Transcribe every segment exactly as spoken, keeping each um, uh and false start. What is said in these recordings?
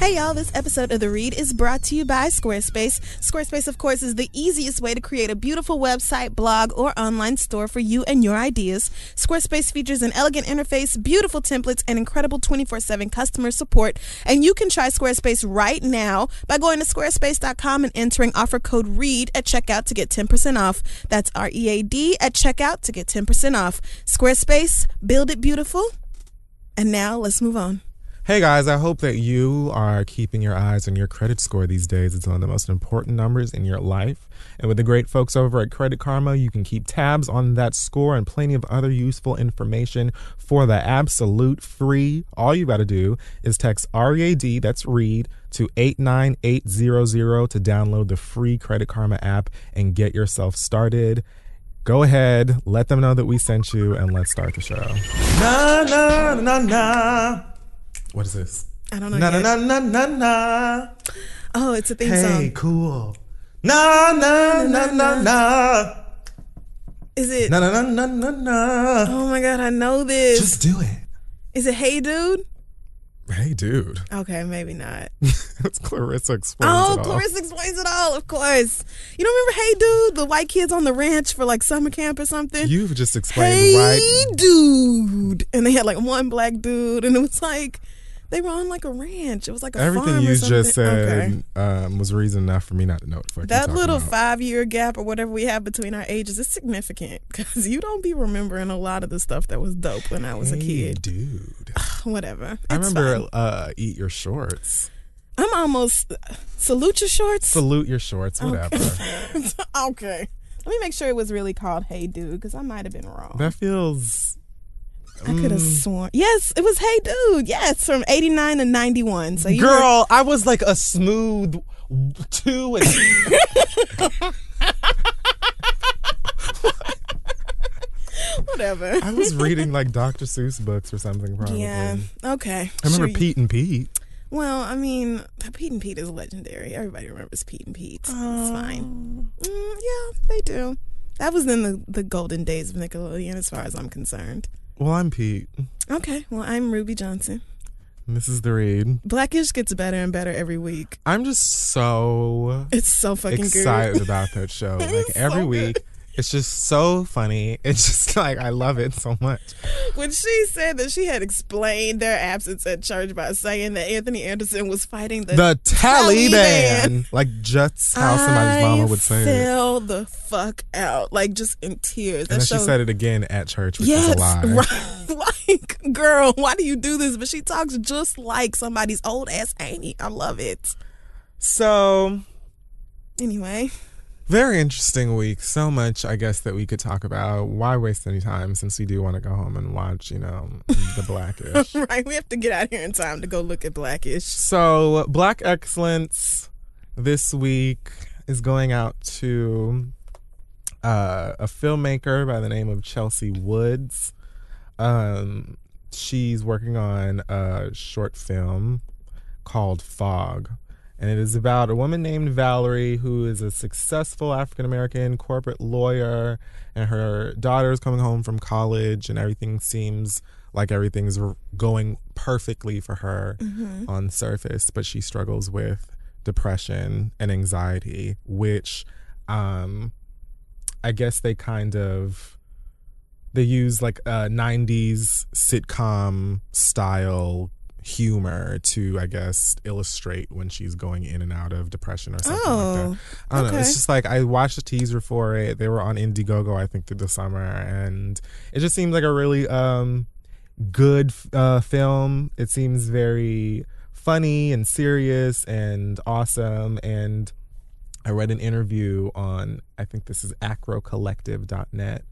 Hey y'all, this episode of The Read is brought to you by Squarespace. Squarespace, of course, is the easiest way to create a beautiful website, blog, or online store for you and your ideas. Squarespace features an elegant interface, beautiful templates, and incredible twenty-four seven customer support. And you can try Squarespace right now by going to squarespace dot com and entering offer code READ at checkout to get ten percent off. That's R E A D at checkout to get ten percent off. Squarespace, build it beautiful. And now let's move on. Hey guys, I hope that you are keeping your eyes on your credit score these days. It's one of the most important numbers in your life. And with the great folks over at Credit Karma, you can keep tabs on that score and plenty of other useful information for the absolute free. All you got to do is text READ, that's READ, to eight nine eight zero zero to download the free Credit Karma app and get yourself started. Go ahead, let them know that we sent you, and let's start the show. Na, na, na, na. What is this? I don't know. Na, na, na, na, na. Oh, it's a theme hey, song. Hey, cool. Na, na, na, na, na, na. Is it? Na, na, na, na, na, na. Oh my God, I know this. Just do it. Is it Hey Dude? Hey Dude. Okay, maybe not. It's Clarissa Explains oh, It All. Oh, Clarissa Explains It All, of course. You don't remember Hey Dude? The white kids on the ranch for like summer camp or something? You've just explained hey, right. Hey Dude. And they had like one black dude, and it was like, they were on like a ranch. It was like a Everything farm or something. Everything you just said okay. um, was reason enough for me not to know what the fuck That little about. five-year gap or whatever we have between our ages is significant because you don't be remembering a lot of the stuff that was dope when I was hey, a kid. Dude. whatever. It's I remember uh, Eat Your Shorts. I'm almost... Uh, salute Your Shorts? Salute Your Shorts, whatever. Okay. okay. Let me make sure it was really called Hey Dude because I might have been wrong. That feels... I could have sworn. Yes, it was Hey Dude. Yes, from eighty-nine to ninety-one. So you Girl, were- I was like a smooth two and whatever. I was reading like Doctor Seuss books or something probably. Yeah. Okay. I remember sure Pete you- and Pete. Well, I mean, Pete and Pete is legendary. Everybody remembers Pete and Pete. Oh. It's fine. Mm, yeah, they do. That was in the, the golden days of Nickelodeon as far as I'm concerned. Well, I'm Pete. Okay. Well, I'm Ruby Johnson. Missus The Read. Black-ish gets better and better every week. I'm just so... It's so fucking excited good. about that show. Like, every so week, good. It's just so funny. It's just like, I love it so much. When she said that she had explained their absence at church by saying that Anthony Anderson was fighting the... The Taliban! Taliban. Like, just how somebody's mama would say it. I fell the fuck out. Like, just in tears. That and then show... she said it again at church, which yes, is a lie. Right. Like, girl, why do you do this? But she talks just like somebody's old-ass auntie. I love it. So... Anyway... Very interesting week. So much, I guess, that we could talk about. Why waste any time since we do want to go home and watch, you know, the Black-ish. Right. We have to get out here in time to go look at Black-ish. So Black Excellence this week is going out to uh, a filmmaker by the name of Chelsea Woods. Um, she's working on a short film called Fog. And it is about a woman named Valerie who is a successful African-American corporate lawyer, and her daughter is coming home from college, and everything seems like everything's going perfectly for her mm-hmm. on surface, but she struggles with depression and anxiety, which um, I guess they kind of... They use like a nineties sitcom style humor to, I guess, illustrate when she's going in and out of depression or something oh, like that. I don't okay. know. It's just like I watched a teaser for it. They were on Indiegogo, I think, through the summer, and it just seems like a really um, good uh, film. It seems very funny and serious and awesome. And I read an interview on, I think this is acro collective dot net,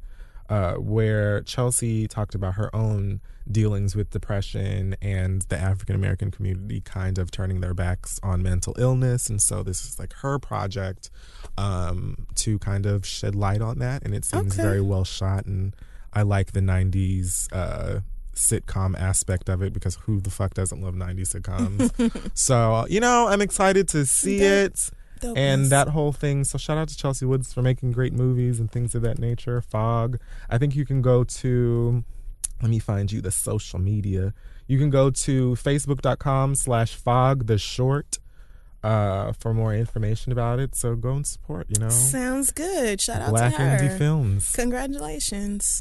Uh, where Chelsea talked about her own dealings with depression and the African-American community kind of turning their backs on mental illness. And so this is like her project um, to kind of shed light on that. And it seems okay. very well shot. And I like the nineties uh, sitcom aspect of it, because who the fuck doesn't love nineties sitcoms? So, you know, I'm excited to see that- it. Dope. And that whole thing. So shout out to Chelsea Woods for making great movies and things of that nature. Fog. I think you can go to, let me find you the social media. You can go to facebook dot com slash fog the short uh, for more information about it. So go and support, you know. Sounds good. Shout out Black to her. Black indie films. Congratulations.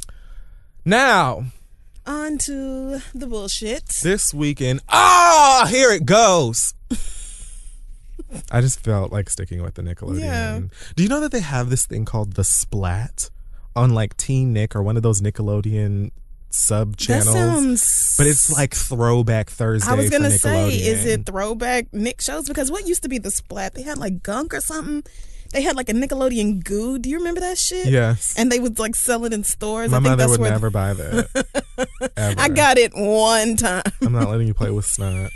Now, on to the bullshit. This weekend. Oh, here it goes. I just felt like sticking with the Nickelodeon. Yeah. Do you know that they have this thing called the Splat on like Teen Nick or one of those Nickelodeon sub channels? That sounds... But it's like Throwback Thursday. I was gonna for Nickelodeon. say, is it Throwback Nick shows? Because what used to be the Splat? They had like Gunk or something. They had like a Nickelodeon goo. Do you remember that shit? Yes. And they would like sell it in stores. My I think mother that's would where... never buy that. Ever. I got it one time. I'm not letting you play with snot.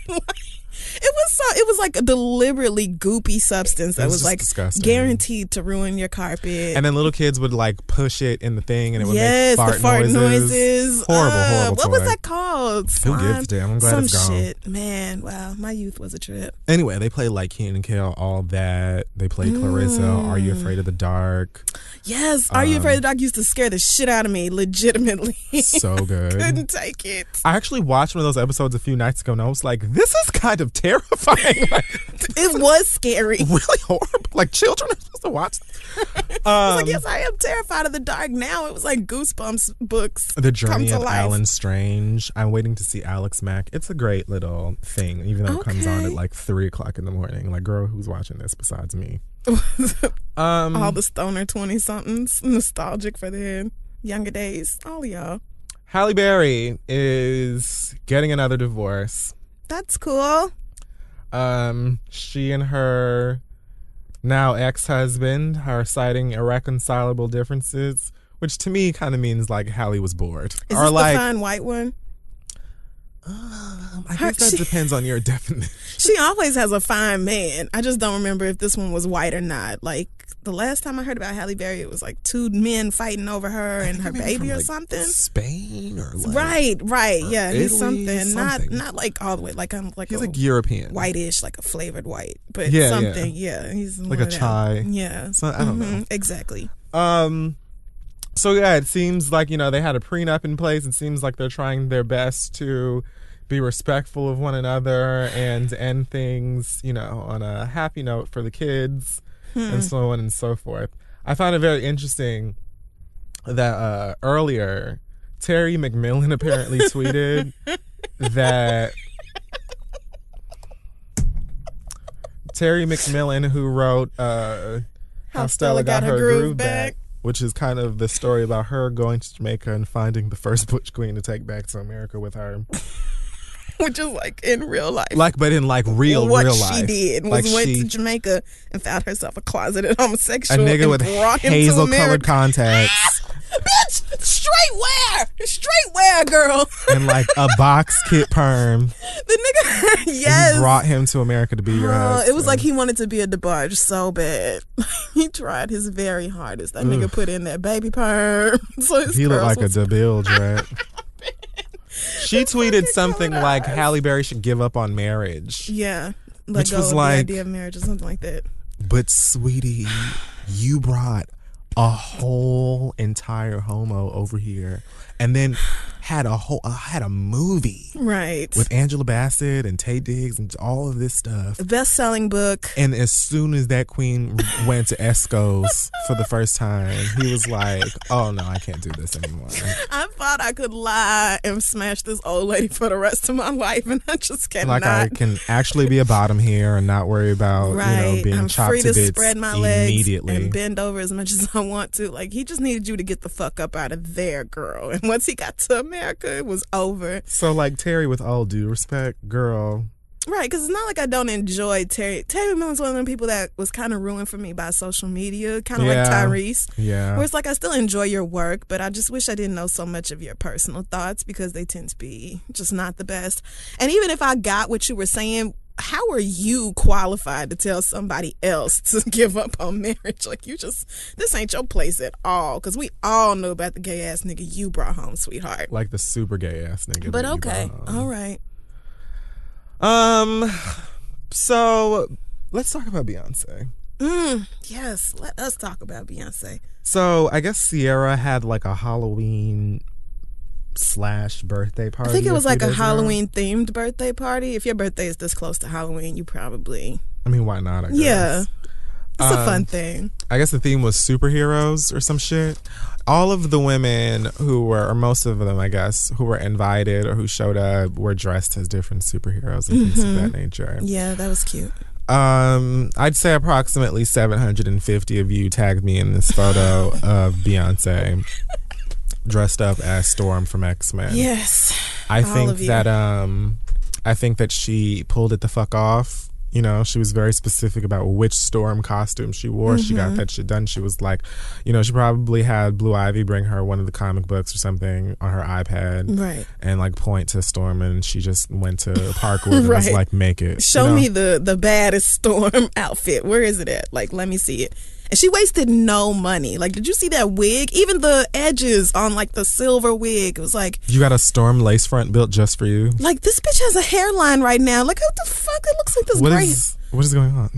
It was so, it was like a deliberately goopy substance that was, was like disgusting. Guaranteed to ruin your carpet. And then little kids would like push it in the thing, and it would yes, make fart, the fart noises. noises. Horrible, uh, horrible. What toy. was that called? Who um, gives a damn? I'm glad some it's gone. Shit, man. Wow, my youth was a trip. Anyway, they play like Keenan and Kel, all that. They play mm. Clarissa. Are You Afraid of the Dark? Yes, um, Are You Afraid of the Dark used to scare the shit out of me, legitimately. So good. Couldn't take it. I actually watched one of those episodes a few nights ago, and I was like, this is kind of terrifying. Like, it was scary. Really horrible. Like, children are supposed to watch this. Um, I was like, yes, I am terrified of the dark now. It was like Goosebumps books. The Journey of Alan Strange. I'm waiting to see Alex Mack. It's a great little thing, even though okay. it comes on at like three o'clock in the morning. Like, girl, who's watching this besides me? um, All the stoner twenty-somethings. Nostalgic for their younger days. All y'all. Halle Berry is getting another divorce. That's cool. Um, she and her now ex-husband are citing irreconcilable differences, which to me kind of means like Halle was bored. Is or this like, the fine white one? Um, I her, guess that she, depends on your definition. She always has a fine man. I just don't remember if this one was white or not. Like, the last time I heard about Halle Berry, it was like two men fighting over her and her baby from, or like, something. Spain or like right, right, yeah, Italy, something. something. Not not like all the way. Like I'm like he's a like European, whitish, like a flavored white, but yeah, something. Yeah, yeah he's like a chai. Yeah, so, I don't mm-hmm. know exactly. Um, so yeah, it seems like you know they had a prenup in place. It seems like they're trying their best to be respectful of one another and end things, you know, on a happy note for the kids. Hmm. And so on and so forth. I found it very interesting that uh, earlier Terry McMillan apparently tweeted that Terry McMillan, who wrote uh, How Stella Got, got her, her Groove Back, back. Which is kind of the story about her going to Jamaica and finding the first Butch Queen to take back to America with her. Which is like in real life. Like, but in like real, what real life. What she did was like went she, to Jamaica and found herself a closeted homosexual. A nigga and with hazel colored contacts. Ah, bitch, straight wear. Straight wear, girl. And like a box kit perm. The nigga, yes. And brought him to America to be your uh, husband. It was like he wanted to be a DeBarge so bad. He tried his very hardest. That Oof. nigga put in that baby perm. So his he looked like was, a DeBarge, right? She tweeted something like Halle Berry should give up on marriage. Yeah. Let which go was of like, the idea of marriage or something like that. But sweetie, you brought a whole entire homo over here and then had a whole uh, had a movie. Right. With Angela Bassett and Taye Diggs and all of this stuff. Best selling book. And as soon as that queen went to Esco's for the first time, he was like, oh no, I can't do this anymore. I thought I could lie and smash this old lady for the rest of my life, and I just cannot. Like, I can actually be a bottom here and not worry about right. you know, being I'm chopped free to, to spread my legs and bend over as much as I want to. Like, he just needed you to get the fuck up out of there, girl. And once he got to America, it was over. So, like, Terry, with all due respect, girl. Right, because it's not like I don't enjoy Terry. Terry McMillan's one of them people that was kind of ruined for me by social media, kind of yeah. like Tyrese. Yeah. Where it's like, I still enjoy your work, but I just wish I didn't know so much of your personal thoughts, because they tend to be just not the best. And even if I got what you were saying, how are you qualified to tell somebody else to give up on marriage? Like, you just, this ain't your place at all. Because we all know about the gay-ass nigga you brought home, sweetheart. Like the super gay-ass nigga. But okay, all right. Um, so let's talk about Beyonce. Mm, yes, let us talk about Beyonce. So I guess Sierra had like a Halloween slash birthday party. I think it was like a Halloween themed birthday party. If your birthday is this close to Halloween, you probably. I mean, why not? I guess. Yeah, it's um, a fun thing. I guess the theme was superheroes or some shit. All of the women who were, or most of them, I guess, who were invited or who showed up were dressed as different superheroes and things mm-hmm. of that nature. Yeah, that was cute. Um, I'd say approximately seven hundred fifty of you tagged me in this photo of Beyonce dressed up as Storm from X-Men. Yes, I think that um, I think that she pulled it the fuck off. You know, she was very specific about which Storm costume she wore. Mm-hmm. She got that shit done. She was like, you know, she probably had Blue Ivy bring her one of the comic books or something on her iPad. Right. And like point to Storm, and she just went to Parkwood and right. was like, make it. Show you know? me the, the baddest Storm outfit. Where is it at? Like, let me see it. And she wasted no money. Like, did you see that wig? Even the edges on, like, the silver wig. It was like... You got a Storm lace front built just for you. Like, this bitch has a hairline right now. Like, what the fuck? It looks like this what brace. Is, what is going on?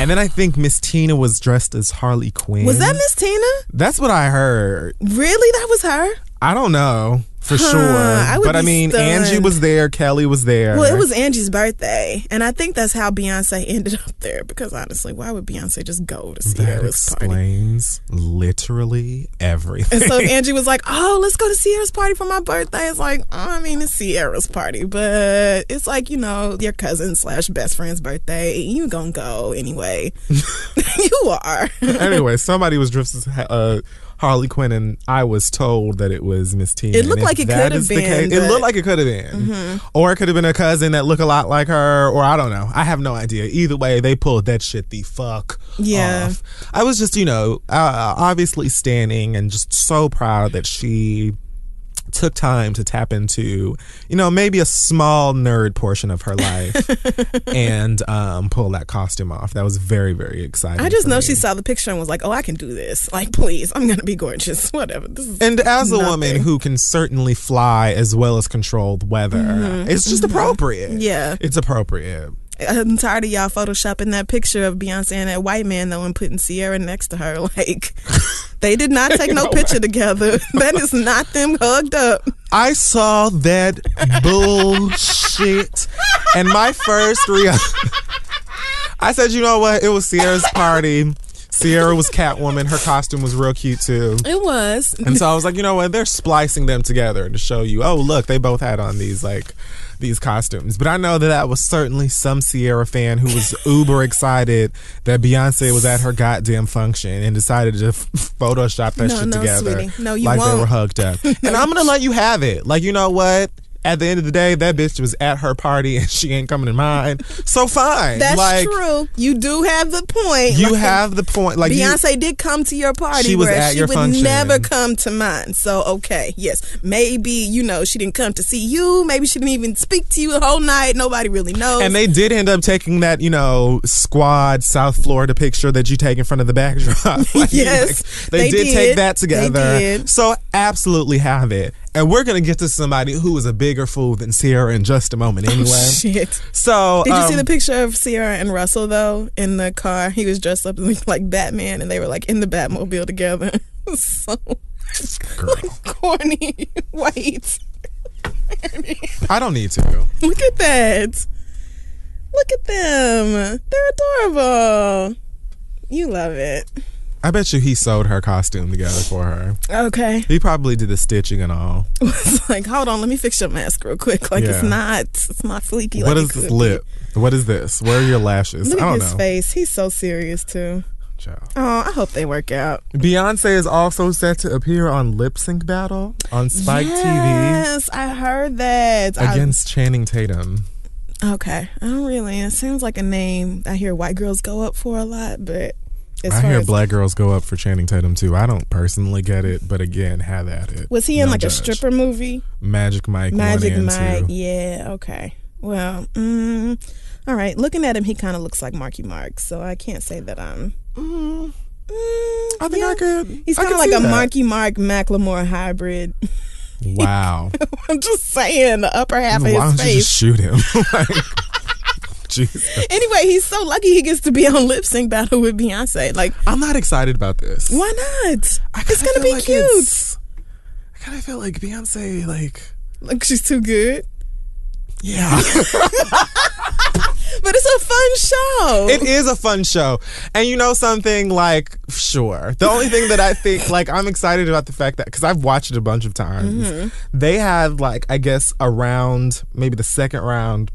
And then I think Miss Tina was dressed as Harley Quinn. Was that Miss Tina? That's what I heard. Really? That was her? I don't know. For huh, sure. I but I mean, stunned. Angie was there. Kelly was there. Well, it was Angie's birthday. And I think that's how Beyonce ended up there. Because honestly, why would Beyonce just go to Sierra's party? That explains literally everything. And so Angie was like, oh, let's go to Sierra's party for my birthday. It's like, oh, I mean, it's Sierra's party. But it's like, you know, your cousin slash best friend's birthday. You gonna go anyway. You are. Anyway, somebody was dressed as uh, Harley Quinn, and I was told that it was Miss Tina. It looked like it could have been. It looked like it could have been. Mm-hmm. Or it could have been a cousin that looked a lot like her, or I don't know. I have no idea. Either way, they pulled that shit the fuck yeah. off. I was just, you know, uh, obviously standing and just so proud that she took time to tap into, you know, maybe a small nerd portion of her life and um, pull that costume off. That was very, very exciting. I just know me. She saw the picture and was like, oh, I can do this. Like, please, I'm going to be gorgeous. Whatever. This is and as nothing. A woman who can certainly fly as well as control the weather, mm-hmm. it's just mm-hmm. appropriate. Yeah. It's appropriate. I'm tired of y'all photoshopping that picture of Beyonce and that white man, though, and putting Sierra next to her. Like, they did not take no, no picture way. Together. That is not them hugged up. I saw that bullshit. And my first reaction, I said, you know what? It was Sierra's party. Sierra was Catwoman. Her costume was real cute, too. It was. And so I was like, you know what? They're splicing them together to show you, oh, look, they both had on these, like... these costumes. But I know that that was certainly some Sierra fan who was uber excited that Beyonce was at her goddamn function and decided to f- Photoshop that no, shit no, together sweetie. No, you like won't. They were hugged up. And I'm gonna let you have it. Like, you know what? At the end of the day, that bitch was at her party and she ain't coming to mine. So fine. That's like, true. You do have the point. You like, have the point. Like Beyonce you, did come to your party. She was at she your would function. Never come to mine. So okay, yes, maybe you know she didn't come to see you. Maybe she didn't even speak to you the whole night. Nobody really knows. And they did end up taking that you know squad South Florida picture that you take in front of the backdrop. Like, yes, like, they, they did, did take that together. They did. So absolutely have it. And we're going to get to somebody who is a bigger fool than Sierra in just a moment anyway. Oh, shit. So, Did um, you see the picture of Sierra and Russell, though, in the car? He was dressed up like Batman, and they were, like, in the Batmobile together. So, girl. Like, corny. Wait. I don't need to. Look at that. Look at them. They're adorable. You love it. I bet you he sewed her costume together for her. Okay. He probably did the stitching and all. It's like, hold on, let me fix your mask real quick. Like, yeah. it's not, it's not sleeky. What like is this lip? Be. What is this? Where are your lashes? Look I don't at his know. face. He's so serious too. Child. Oh, I hope they work out. Beyonce is also set to appear on Lip Sync Battle on Spike yes, T V. Yes, I heard that. Against I, Channing Tatum. Okay, I don't really. It sounds like a name I hear white girls go up for a lot, but. As I hear black girls go up for Channing Tatum too. I don't personally get it, but again, have at it. Was he in no like judge. a stripper movie? Magic Mike. Magic Mike. Yeah. Okay. Well. Mm, all right. Looking at him, he kind of looks like Marky Mark, so I can't say that I'm. Mm, mm, I think yeah. I could. He's kind of like a that. Marky Mark Macklemore hybrid. Wow. I'm just saying, the upper half Why of his don't face. You just shoot him? Like, Jesus. Anyway, he's so lucky he gets to be on Lip Sync Battle with Beyonce. Like, I'm not excited about this. Why not? I it's gonna be like cute. I kind of feel like Beyonce, like, like she's too good. Yeah. But it's a fun show. It is a fun show. And you know something, like, sure. The only thing that I think, like, I'm excited about the fact that, because I've watched it a bunch of times. Mm-hmm. They have, like, I guess, a round, maybe the second round,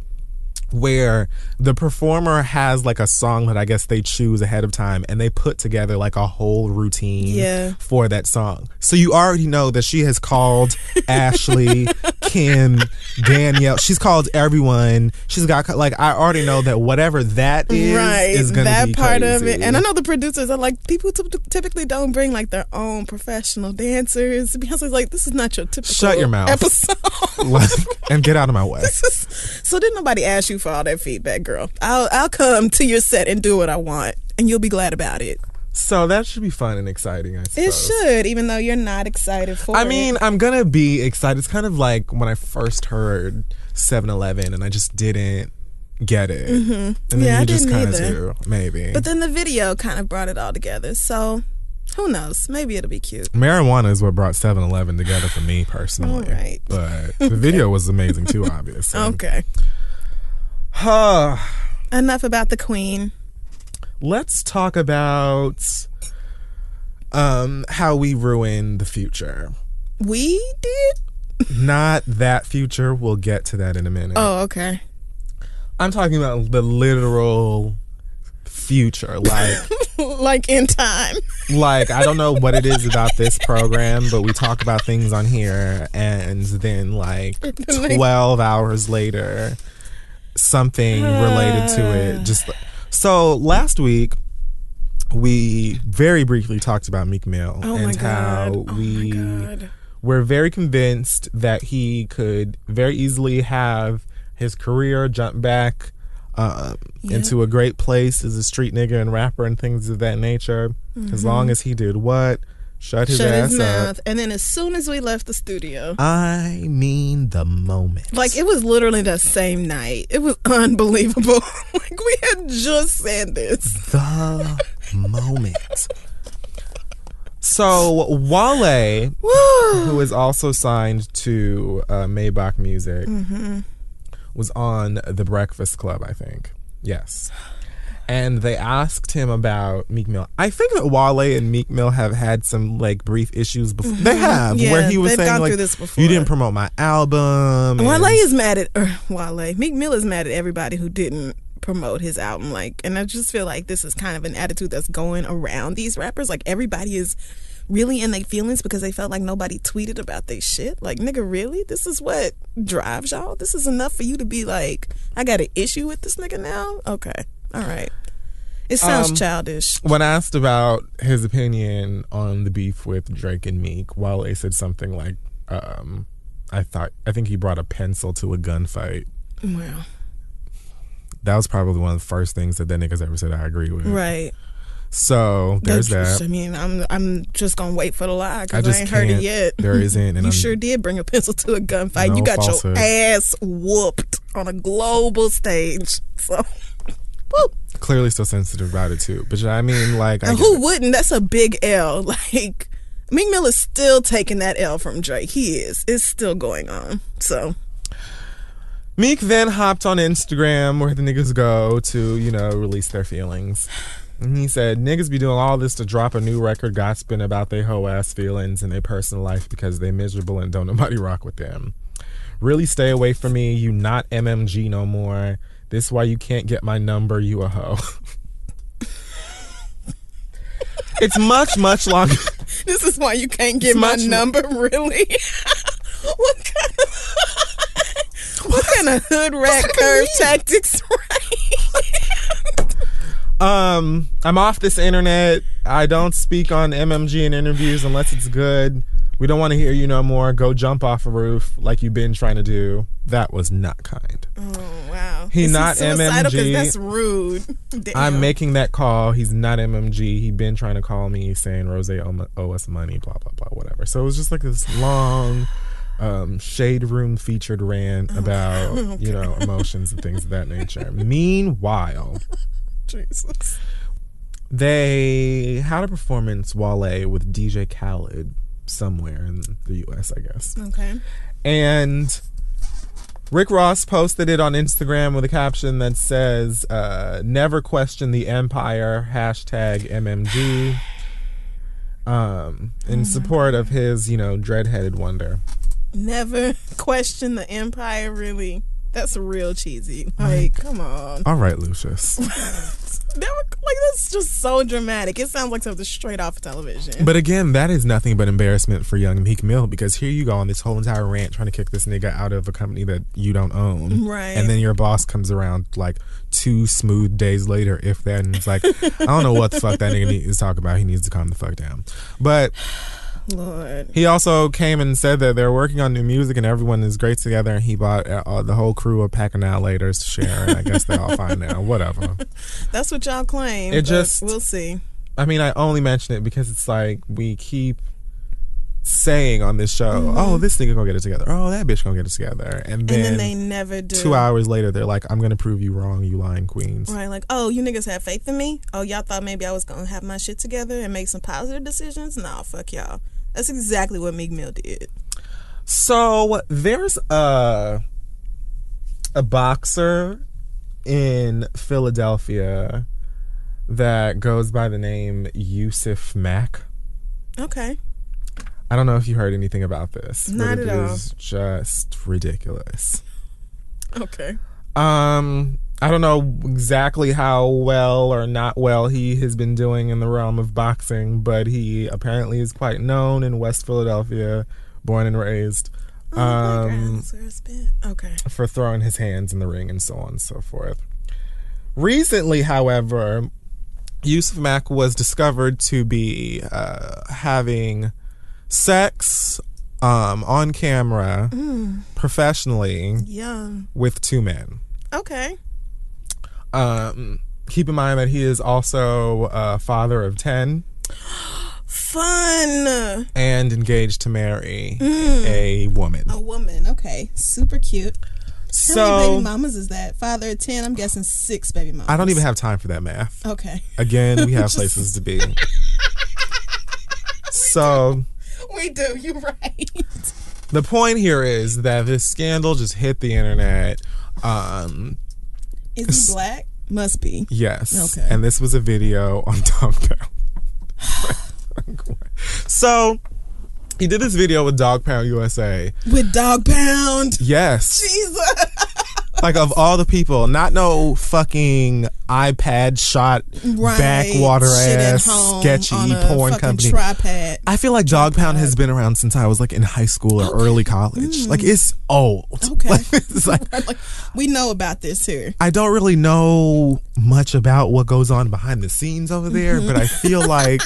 where the performer has like a song that I guess they choose ahead of time, and they put together like a whole routine yeah. for that song. So you already know that she has called Ashley, Kim, Danielle. She's called everyone. She's got like I already know that whatever that is right. is going to be that part crazy. Of it. And I know the producers are like people t- typically don't bring like their own professional dancers. Beyonce's like, this is not your typical shut your mouth episode. Like, and get out of my way. Is, so didn't nobody ask you for all that feedback, girl. I'll I'll come to your set and do what I want, and you'll be glad about it. So that should be fun and exciting, I suppose. It should, even though you're not excited for it. I mean, I'm gonna be excited. It's kind of like when I first heard seven eleven, and I just didn't get it. Mm-hmm. And then yeah, you I just kind of do, maybe. But then the video kind of brought it all together. So who knows? Maybe it'll be cute. Marijuana is what brought seven eleven together for me personally. All right. But the video was amazing too, obviously. Okay. Huh. Enough about the queen. Let's talk about um, how we ruin the future. We did? Not that future. We'll get to that in a minute. Oh, okay. I'm talking about the literal future. Like, like in time. Like, I don't know what it is about this program, but we talk about things on here, and then like twelve hours later, something related to it. Just so last week we very briefly talked about Meek Mill oh and how oh we were very convinced that he could very easily have his career jump back um, yeah. into a great place as a street nigga and rapper and things of that nature, mm-hmm. as long as he did what? Shut his Shut ass his mouth. Up. And then as soon as we left the studio. I mean the moment. Like, it was literally the same night. It was unbelievable. Like, we had just said this. The moment. So, Wale, who is also signed to uh, Maybach Music, mm-hmm. was on The Breakfast Club, I think. Yes. And they asked him about Meek Mill. I think that Wale and Meek Mill have had some like brief issues before. Mm-hmm. They have, yeah, where he was saying like, "You didn't promote my album." And Wale is mad at er, Wale. Meek Mill is mad at everybody who didn't promote his album. Like, and I just feel like this is kind of an attitude that's going around these rappers. Like, everybody is really in their feelings because they felt like nobody tweeted about their shit. Like, nigga, really? This is what drives y'all? This is enough for you to be like, "I got an issue with this nigga now." Okay. All right. It sounds um, childish. When asked about his opinion on the beef with Drake and Meek, Wale said something like, um, I thought, I think he brought a pencil to a gunfight. Wow. That was probably one of the first things that that nigga's ever said I agree with. Right. So there's That's, that. I mean, I'm I'm just going to wait for the lie because I, I ain't heard it yet. There isn't. And you I'm, sure did bring a pencil to a gunfight. No you got falsehood. Your ass whooped on a global stage. So... Woo. Clearly so sensitive about it too. But you know, I mean, like, I who wouldn't? That's a big L. Like, Meek Mill is still taking that L from Drake. He is. It's still going on. So Meek then hopped on Instagram, where the niggas go to, you know, release their feelings. And he said, niggas be doing all this to drop a new record gossiping about their hoe ass feelings and their personal life because they miserable and don't nobody rock with them. Really stay away from me. You not M M G no more. This why you can't get my number. You a hoe. It's much, much longer. This is why you can't get it's my number, lo- really? What kind of, what kind of hood rat curve tactics, right? um, I'm off this internet. I don't speak on M M G in interviews unless it's good. We don't want to hear you no more. Go jump off a roof like you've been trying to do. That was not kind. Oh, wow. He not M M G. That's rude. Damn. I'm making that call. He's not M M G. He been trying to call me saying Rose owe us money, blah, blah, blah, whatever. So it was just like this long um, shade room featured rant about, oh, okay. you know, emotions and things of that nature. Meanwhile, Jesus, they had a performance, Wale, with D J Khaled. Somewhere in the U S, I guess. Okay. And Rick Ross posted it on Instagram with a caption that says, uh, never question the empire, hashtag M M G, um, in oh support God. of his, you know, dread-headed wonder. Never question the empire, really? That's real cheesy. Like, come on. All right, Lucius. That, like, that's just so dramatic. It sounds like something straight off television. But again, that is nothing but embarrassment for young Meek Mill, because here you go on this whole entire rant trying to kick this nigga out of a company that you don't own. Right. And then your boss comes around like two smooth days later, if that, and it's like, I don't know what the fuck that nigga needs to talk about. He needs to calm the fuck down. But... Lord. He also came and said that they're working on new music and everyone is great together, and he bought uh, the whole crew a pack of annihilators to share, and I guess they're all fine now. Whatever. That's what y'all claim. It just, we'll see. I mean, I only mention it because it's like we keep saying on this show, mm-hmm. oh, this nigga gonna get it together. Oh, that bitch gonna get it together. And then, and then they never do. Two hours later, they're like, I'm gonna prove you wrong, you lying queens. Right, like, oh, you niggas have faith in me? Oh, y'all thought maybe I was gonna have my shit together and make some positive decisions? Nah, fuck y'all. That's exactly what Meek Mill did. So there's a a boxer in Philadelphia that goes by the name Yusuf Mack. Okay. I don't know if you heard anything about this. Not at all. It is just ridiculous. Okay. Um, I don't know exactly how well or not well he has been doing in the realm of boxing, but he apparently is quite known in West Philadelphia, born and raised. Oh, um, okay. For throwing his hands in the ring and so on and so forth. Recently, however, Yusuf Mack was discovered to be uh, having sex um, on camera mm. professionally yeah. with two men. Okay. Um, keep in mind that he is also a father of ten. Fun. And engaged to marry mm. a woman. A woman, okay. Super cute. So, how many baby mamas is that? Father of ten, I'm guessing six baby mamas. I don't even have time for that math. Okay. Again, we have Just, places to be. So... We do, you're right. The point here is that this scandal just hit the internet. Um, is he black? Must be. Yes. Okay. And this was a video on Dog Pound. So he did this video with Dog Pound U S A. With Dog Pound? Yes. Jesus. Like, of all the people, not no fucking iPad shot, right. backwater shit ass, sketchy porn company. Tripod. I feel like Dog Pound has been around since I was like in high school or okay. early college. Mm. Like, it's old. Okay. Like, it's like, like, we know about this here. I don't really know much about what goes on behind the scenes over there, mm-hmm. but I feel like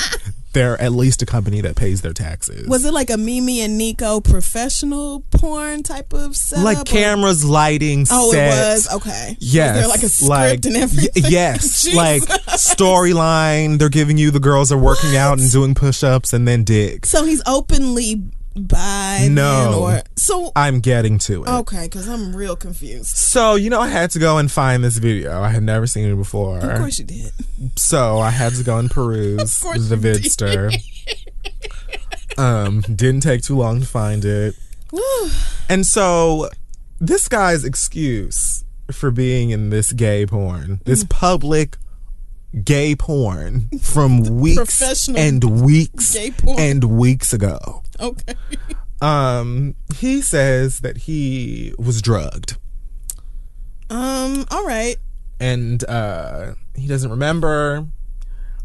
they're at least a company that pays their taxes. Was it like a Mimi and Nico professional porn type of setup? Like cameras, or? lighting, oh, sets. Oh, it was? Okay. Yes. Was there like a script like, and everything? Y- yes. Like storyline. They're giving you the girls are working what? out and doing push-ups and then dick. So he's openly bi. No. Or, so I'm getting to it. Okay, because I'm real confused. So, you know, I had to go and find this video. I had never seen it before. Of course you did. So I had to go and peruse the vidster. Did. Um, didn't take too long to find it. Woo. And so this guy's excuse for being in this gay porn, this mm. public gay porn from weeks and weeks and weeks ago. Okay. Um, he says that he was drugged. Um, all right. And uh, he doesn't remember,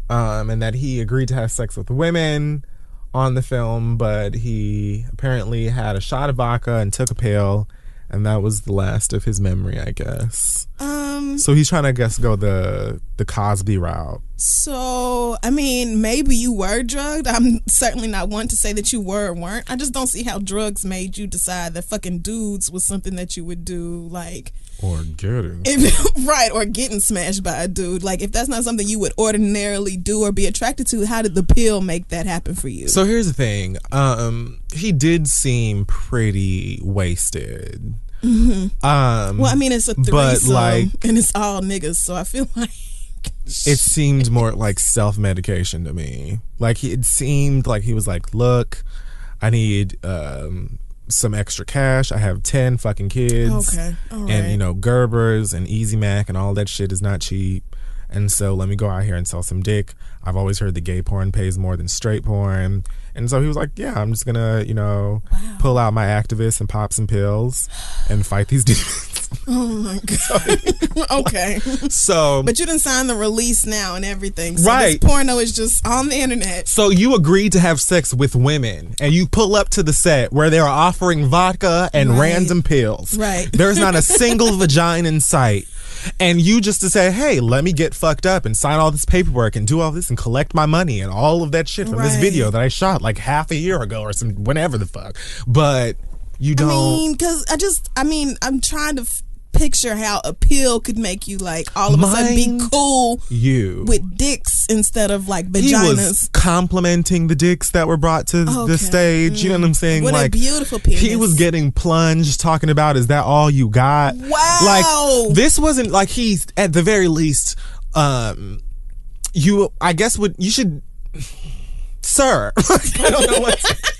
um, and that he agreed to have sex with women on the film, but he apparently had a shot of vodka and took a pill, and that was the last of his memory, I guess. Um. So he's trying to, I guess, go the the Cosby route. So, I mean, maybe you were drugged. I'm certainly not one to say that you were or weren't. I just don't see how drugs made you decide that fucking dudes was something that you would do, like... Or getting. If, right, or getting smashed by a dude. Like, if that's not something you would ordinarily do or be attracted to, how did the pill make that happen for you? So here's the thing. Um, he did seem pretty wasted. Mm-hmm. Um, well, I mean, it's a threesome, but like, and it's all niggas, so I feel like... It seemed more like self-medication to me. Like, he, it seemed like he was like, look, I need... Um, some extra cash. I have ten fucking kids. Okay. All right. And, you know, Gerber's and Easy Mac and all that shit is not cheap. And so let me go out here and sell some dick. I've always heard that gay porn pays more than straight porn. And so he was like, yeah, I'm just going to, you know, wow. pull out my activists and pop some pills and fight these demons. Oh, my God. Okay. So, but you didn't sign the release now and everything. So right. This porno is just on the internet. So you agreed to have sex with women and you pull up to the set where they are offering vodka and right. random pills. Right. There's not a single vagina in sight. And you just to say, hey, let me get fucked up and sign all this paperwork and do all this and collect my money and all of that shit from right. this video that I shot like half a year ago or some whenever the fuck. But you don't. I mean, because I just, I mean, I'm trying to f- picture how a pill could make you like all of Mind a sudden be cool you. with dicks instead of like vaginas. He was complimenting the dicks that were brought to okay. the stage. Mm. You know what I'm saying? What like, a beautiful penis. He was getting plunged, talking about, is that all you got? Wow. Like, this wasn't like he's, at the very least, um, you, I guess, would, you should, sir. Like, I don't know what to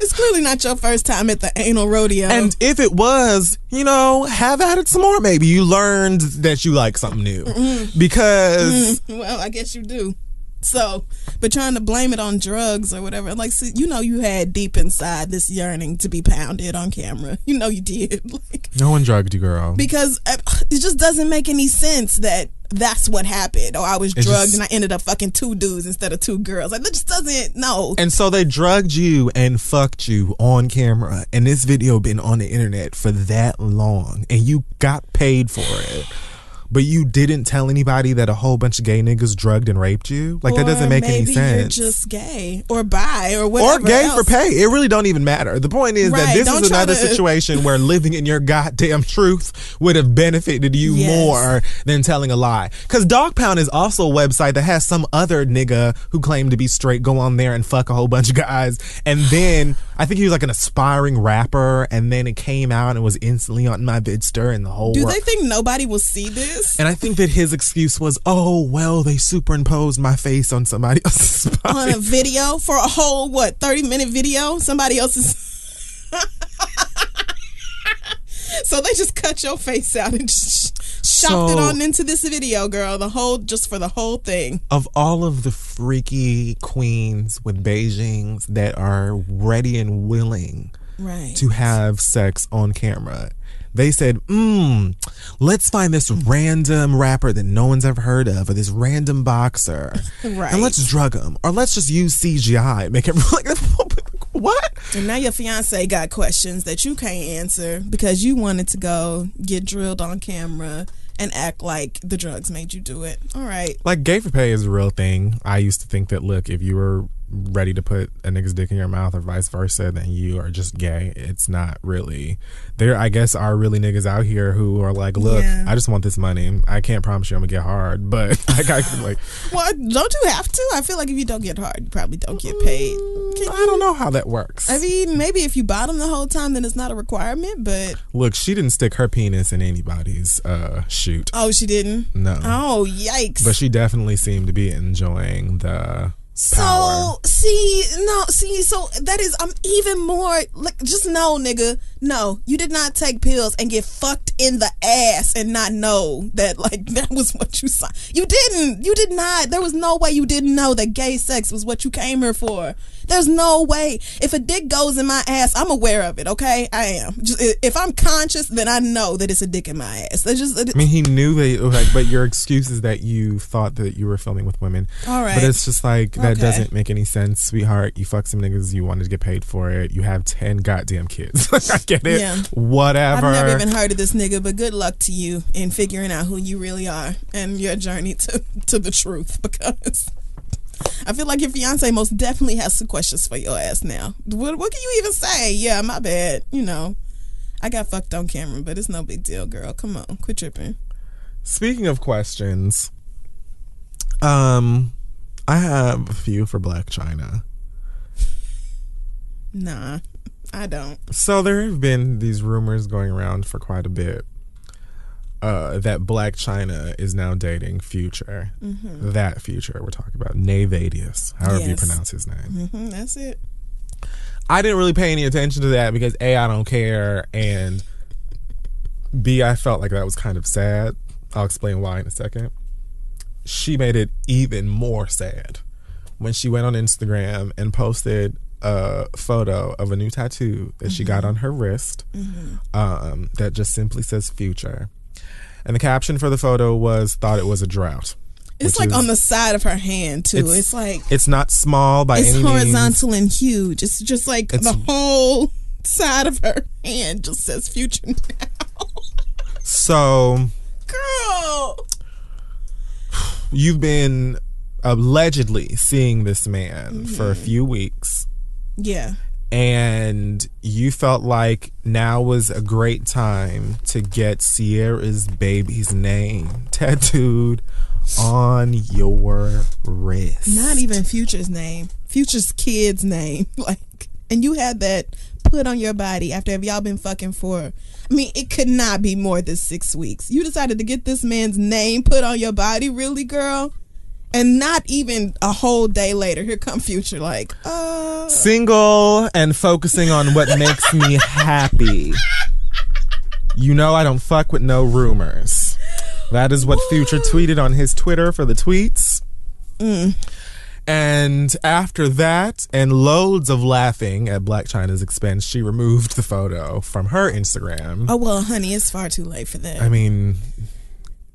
It's clearly not your first time at the anal rodeo. And if it was, you know, have at it some more. Maybe you learned that you like something new. Mm-mm. Because... Mm-mm. Well, I guess you do. So, but trying to blame it on drugs or whatever. Like, see, you know you had deep inside this yearning to be pounded on camera. You know you did. Like, no one drugged you, girl. Because it just doesn't make any sense that that's what happened. Or I was it drugged just, and I ended up fucking two dudes instead of two girls. Like, that just doesn't, no. And so they drugged you and fucked you on camera. And this video been on the internet for that long. And you got paid for it. But you didn't tell anybody that a whole bunch of gay niggas drugged and raped you? Like, or that doesn't make any sense. Maybe you're just gay or bi or whatever. Or gay else. for pay. It really don't even matter. The point is right. that this don't is another to... situation where living in your goddamn truth would have benefited you yes. more than telling a lie. Because Dog Pound is also a website that has some other nigga who claimed to be straight go on there and fuck a whole bunch of guys. And then I think he was like an aspiring rapper, and then it came out and was instantly on my vidster and the whole Do world. They think nobody will see this? And I think that his excuse was, oh, well, they superimposed my face on somebody else's body. On a video for a whole, what, thirty-minute video? Somebody else's... So they just cut your face out and sh- shopped so, it on into this video, girl. The whole, just for the whole thing. Of all of the freaky queens with Beijings that are ready and willing right. to have sex on camera... They said, hmm, let's find this random rapper that no one's ever heard of, or this random boxer, right. and let's drug him, or let's just use C G I. Make it like, what? And now your fiance got questions that you can't answer because you wanted to go get drilled on camera and act like the drugs made you do it. All right. Like, gay for pay is a real thing. I used to think that, look, if you were ready to put a nigga's dick in your mouth or vice versa, then you are just gay. It's not really. There, I guess, are really niggas out here who are like, look, yeah. I just want this money. I can't promise you I'm gonna get hard, but like, I can, like, well, don't you have to? I feel like if you don't get hard, you probably don't get paid. Can I you? Don't know how that works. I mean, maybe if you bottom the whole time, then it's not a requirement, but look, she didn't stick her penis in anybody's uh, shoot. Oh, she didn't? No. Oh, yikes. But she definitely seemed to be enjoying the So, power. See, no, see, so that is, I'm even more, like, just no, nigga, no, you did not take pills and get fucked in the ass and not know that, like, that was what you signed. You didn't, you did not, there was no way you didn't know that gay sex was what you came here for. There's no way. If a dick goes in my ass, I'm aware of it, okay? I am. Just, if I'm conscious, then I know that it's a dick in my ass. That's just, I mean, he knew that, like, but your excuse is that you thought that you were filming with women. All right. But it's just like, that okay. doesn't make any sense. Sweetheart, you fuck some niggas, you wanted to get paid for it, you have ten goddamn kids. I get it. Yeah. Whatever. I've never even heard of this nigga, but good luck to you in figuring out who you really are and your journey to, to the truth, because I feel like your fiance most definitely has some questions for your ass now. What, what can you even say? Yeah, my bad. You know, I got fucked on camera, but it's no big deal, girl. Come on, quit tripping. Speaking of questions, um... I have a few for Blac Chyna. Nah, I don't. So there have been these rumors going around for quite a bit uh, that Blac Chyna is now dating Future. Mm-hmm. That Future we're talking about. Navadius, however yes. you pronounce his name. Mm-hmm, that's it. I didn't really pay any attention to that because A, I don't care, and B, I felt like that was kind of sad. I'll explain why in a second. She made it even more sad when she went on Instagram and posted a photo of a new tattoo that mm-hmm. she got on her wrist mm-hmm. um, that just simply says Future. And the caption for the photo was, "Thought it was a drought." It's like is, on the side of her hand, too. It's, it's like... It's not small by any means. It's horizontal and huge. It's just like it's, the whole side of her hand just says Future now. So... Girl... You've been allegedly seeing this man mm-hmm. for a few weeks. Yeah. And you felt like now was a great time to get Sierra's baby's name tattooed on your wrist. Not even Future's name. Future's kid's name. Like, and you had that put on your body after have y'all been fucking for... I mean, it could not be more than six weeks. You decided to get this man's name put on your body, really, girl? And not even a whole day later, here come Future, like, uh... Single and focusing on what makes me happy. You know I don't fuck with no rumors. That is what Woo. Future tweeted on his Twitter for the tweets. Mm. And after that, and loads of laughing at Blac Chyna's expense, she removed the photo from her Instagram. Oh, well, honey, it's far too late for that. I mean,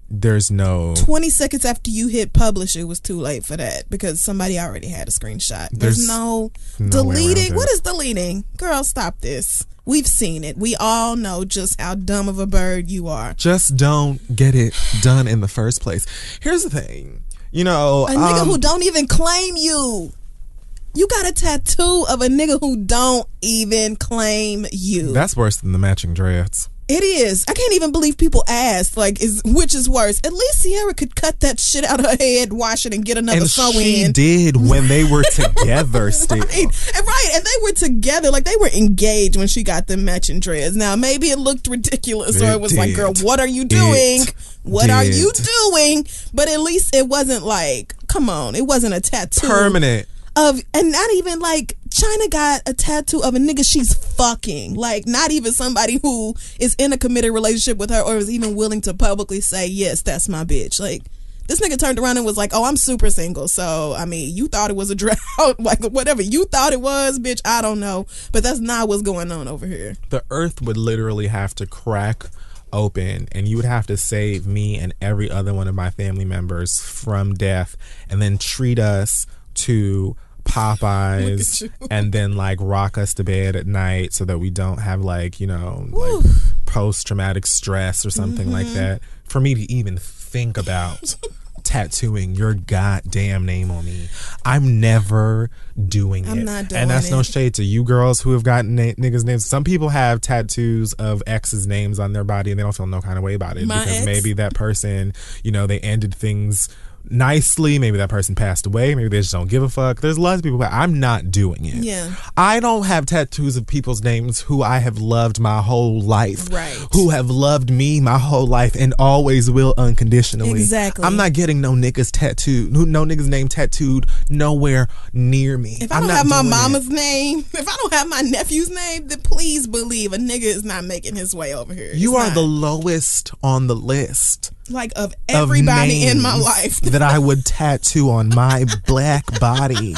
there's no... twenty seconds after you hit publish, it was too late for that because somebody already had a screenshot. There's, there's no, no deleting. What is deleting? Girl, stop this. We've seen it. We all know just how dumb of a bird you are. Just don't get it done in the first place. Here's the thing. You know, a nigga um, who don't even claim you. You got a tattoo of a nigga who don't even claim you. That's worse than the matching dreads. It is. I can't even believe people asked, like, is which is worse. At least Sierra could cut that shit out of her head, wash it, and get another sew in. And she did when they were together still. Right. And, right. and they were together. Like, they were engaged when she got them matching dreads. Now, maybe it looked ridiculous it or it was did. Like, girl, what are you doing? It. What did. Are you doing? But at least it wasn't like, come on, it wasn't a tattoo. Permanent. Of and not even like Chyna got a tattoo of a nigga she's fucking. Like, not even somebody who is in a committed relationship with her or is even willing to publicly say, yes, that's my bitch. Like, this nigga turned around and was like, oh, I'm super single. So, I mean, you thought it was a drought. Like, whatever you thought it was, bitch, I don't know. But that's not what's going on over here. The earth would literally have to crack open and you would have to save me and every other one of my family members from death and then treat us to Popeyes and then like rock us to bed at night so that we don't have like, you know, like post-traumatic stress or something mm-hmm. like that. For me to even think about tattooing your goddamn name on me, I'm never doing I'm it. Not doing and that's it. No shade to you girls who have gotten na- niggas' names. Some people have tattoos of exes' names on their body and they don't feel no kind of way about it. My because ex? Maybe that person, you know, they ended things nicely. Maybe that person passed away. Maybe they just don't give a fuck. There's lots of people, but I'm not doing it. Yeah. I don't have tattoos of people's names who I have loved my whole life. Right. Who have loved me my whole life and always will unconditionally. Exactly. I'm not getting no niggas tattooed. No niggas name tattooed nowhere near me. If I don't have my mama's it. name, if I don't have my nephew's name, then please believe a nigga is not making his way over here. It's you are not. the lowest on the list. Like of everybody of in my life that I would tattoo on my black body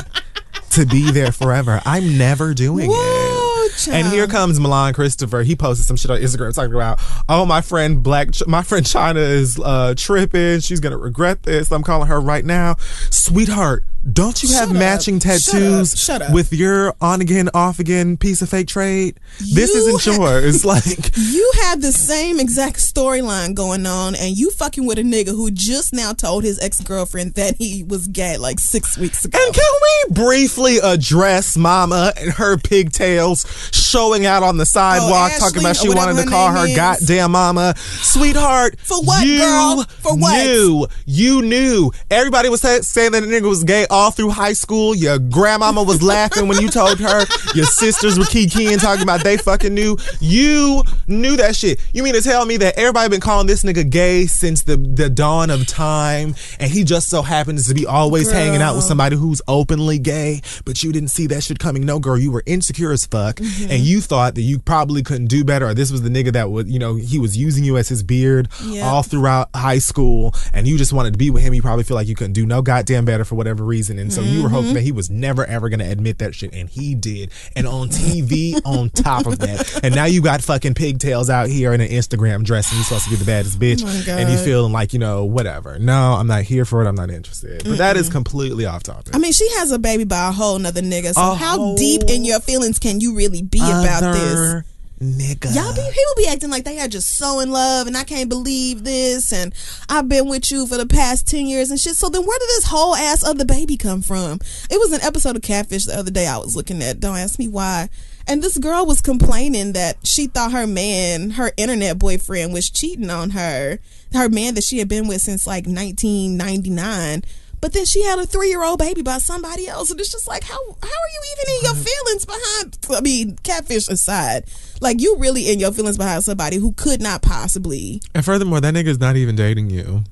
to be there forever. I'm never doing Woo, it. Child. And here comes Milan Christopher. He posted some shit on Instagram talking about, oh, my friend Black, Ch- my friend China is uh, tripping. She's gonna regret this. I'm calling her right now, sweetheart. Don't you have Shut matching up. tattoos Shut up. Shut up. with your on again, off again piece of fake trade? You this isn't ha- yours. Like you had the same exact storyline going on, and you fucking with a nigga who just now told his ex girlfriend that he was gay like six weeks ago. And can we briefly address Mama and her pigtails showing out on the sidewalk, oh, talking about she wanted to call her is. goddamn mama, sweetheart? For what, you girl? For what? Knew. You knew. Everybody was t- saying that the nigga was gay all through high school. Your grandmama was laughing when you told her. Your sisters were kikiing, talking about they fucking knew. You knew that shit. You mean to tell me that everybody been calling this nigga gay since the, the dawn of time, and he just so happens to be always girl. hanging out with somebody who's openly gay, but you didn't see that shit coming? No, girl, you were insecure as fuck, mm-hmm. and you thought that you probably couldn't do better, or this was the nigga that would, you know, he was using you as his beard yep. all throughout high school, and you just wanted to be with him. You probably feel like you couldn't do no goddamn better for whatever reason. And so mm-hmm. you were hoping that he was never ever gonna admit that shit, and he did, and on T V on top of that. And now you got fucking pigtails out here in an Instagram dress, and you're supposed to be the baddest bitch, oh and you feeling like, you know, whatever. No, I'm not here for it. I'm not interested. But mm-mm. that is completely off topic. I mean, she has a baby by a whole nother nigga. So a how deep in your feelings can you really be about this? Nigga. Y'all be people be acting like they are just so in love, and I can't believe this, and I've been with you for the past ten years and shit. So then where did this whole ass other baby come from? It was an episode of Catfish the other day I was looking at. Don't ask me why. And this girl was complaining that she thought her man, her internet boyfriend, was cheating on her. Her man that she had been with since like nineteen ninety-nine. But then she had a three-year-old baby by somebody else, and it's just like, how how are you even in your feelings behind? I mean, catfish aside, like you really in your feelings behind somebody who could not possibly. And furthermore, that nigga's not even dating you,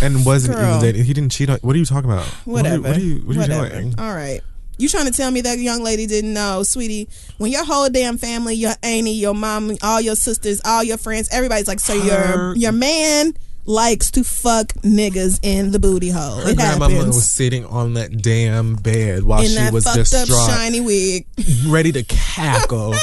and wasn't Girl. even dating. He didn't cheat on. What are you talking about? Whatever. What are you, what are you, what are you doing? All right. You trying to tell me that young lady didn't know, sweetie? When your whole damn family, your auntie, your mom, all your sisters, all your friends, everybody's like, so your your man likes to fuck niggas in the booty hole. Her it grandmama happens. was sitting on that damn bed while in she that was fucked distraught, up shiny wig, ready to cackle.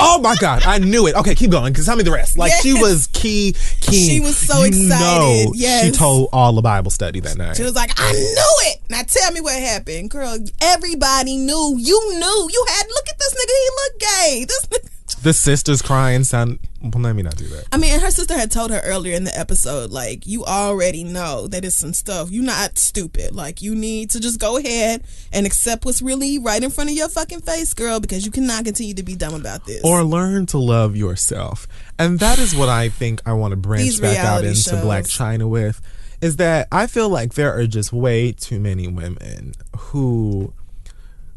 Oh my God, I knew it. Okay, keep going. Cause tell me the rest. Like yes. she was key, key. She was so you excited. Know yes. She told all the Bible study that night. She was like, I knew it. Now tell me what happened, girl. Everybody knew. You knew. You had. Look at this nigga. He looked gay. This. Nigga. The sisters crying sound. Well, let me not do that. I mean, her sister had told her earlier in the episode, like, you already know that it's some stuff. You're not stupid. Like, you need to just go ahead and accept what's really right in front of your fucking face, girl, because you cannot continue to be dumb about this. Or learn to love yourself. And that is what I think I want to branch These back out into shows. Blac Chyna with, is that I feel like there are just way too many women who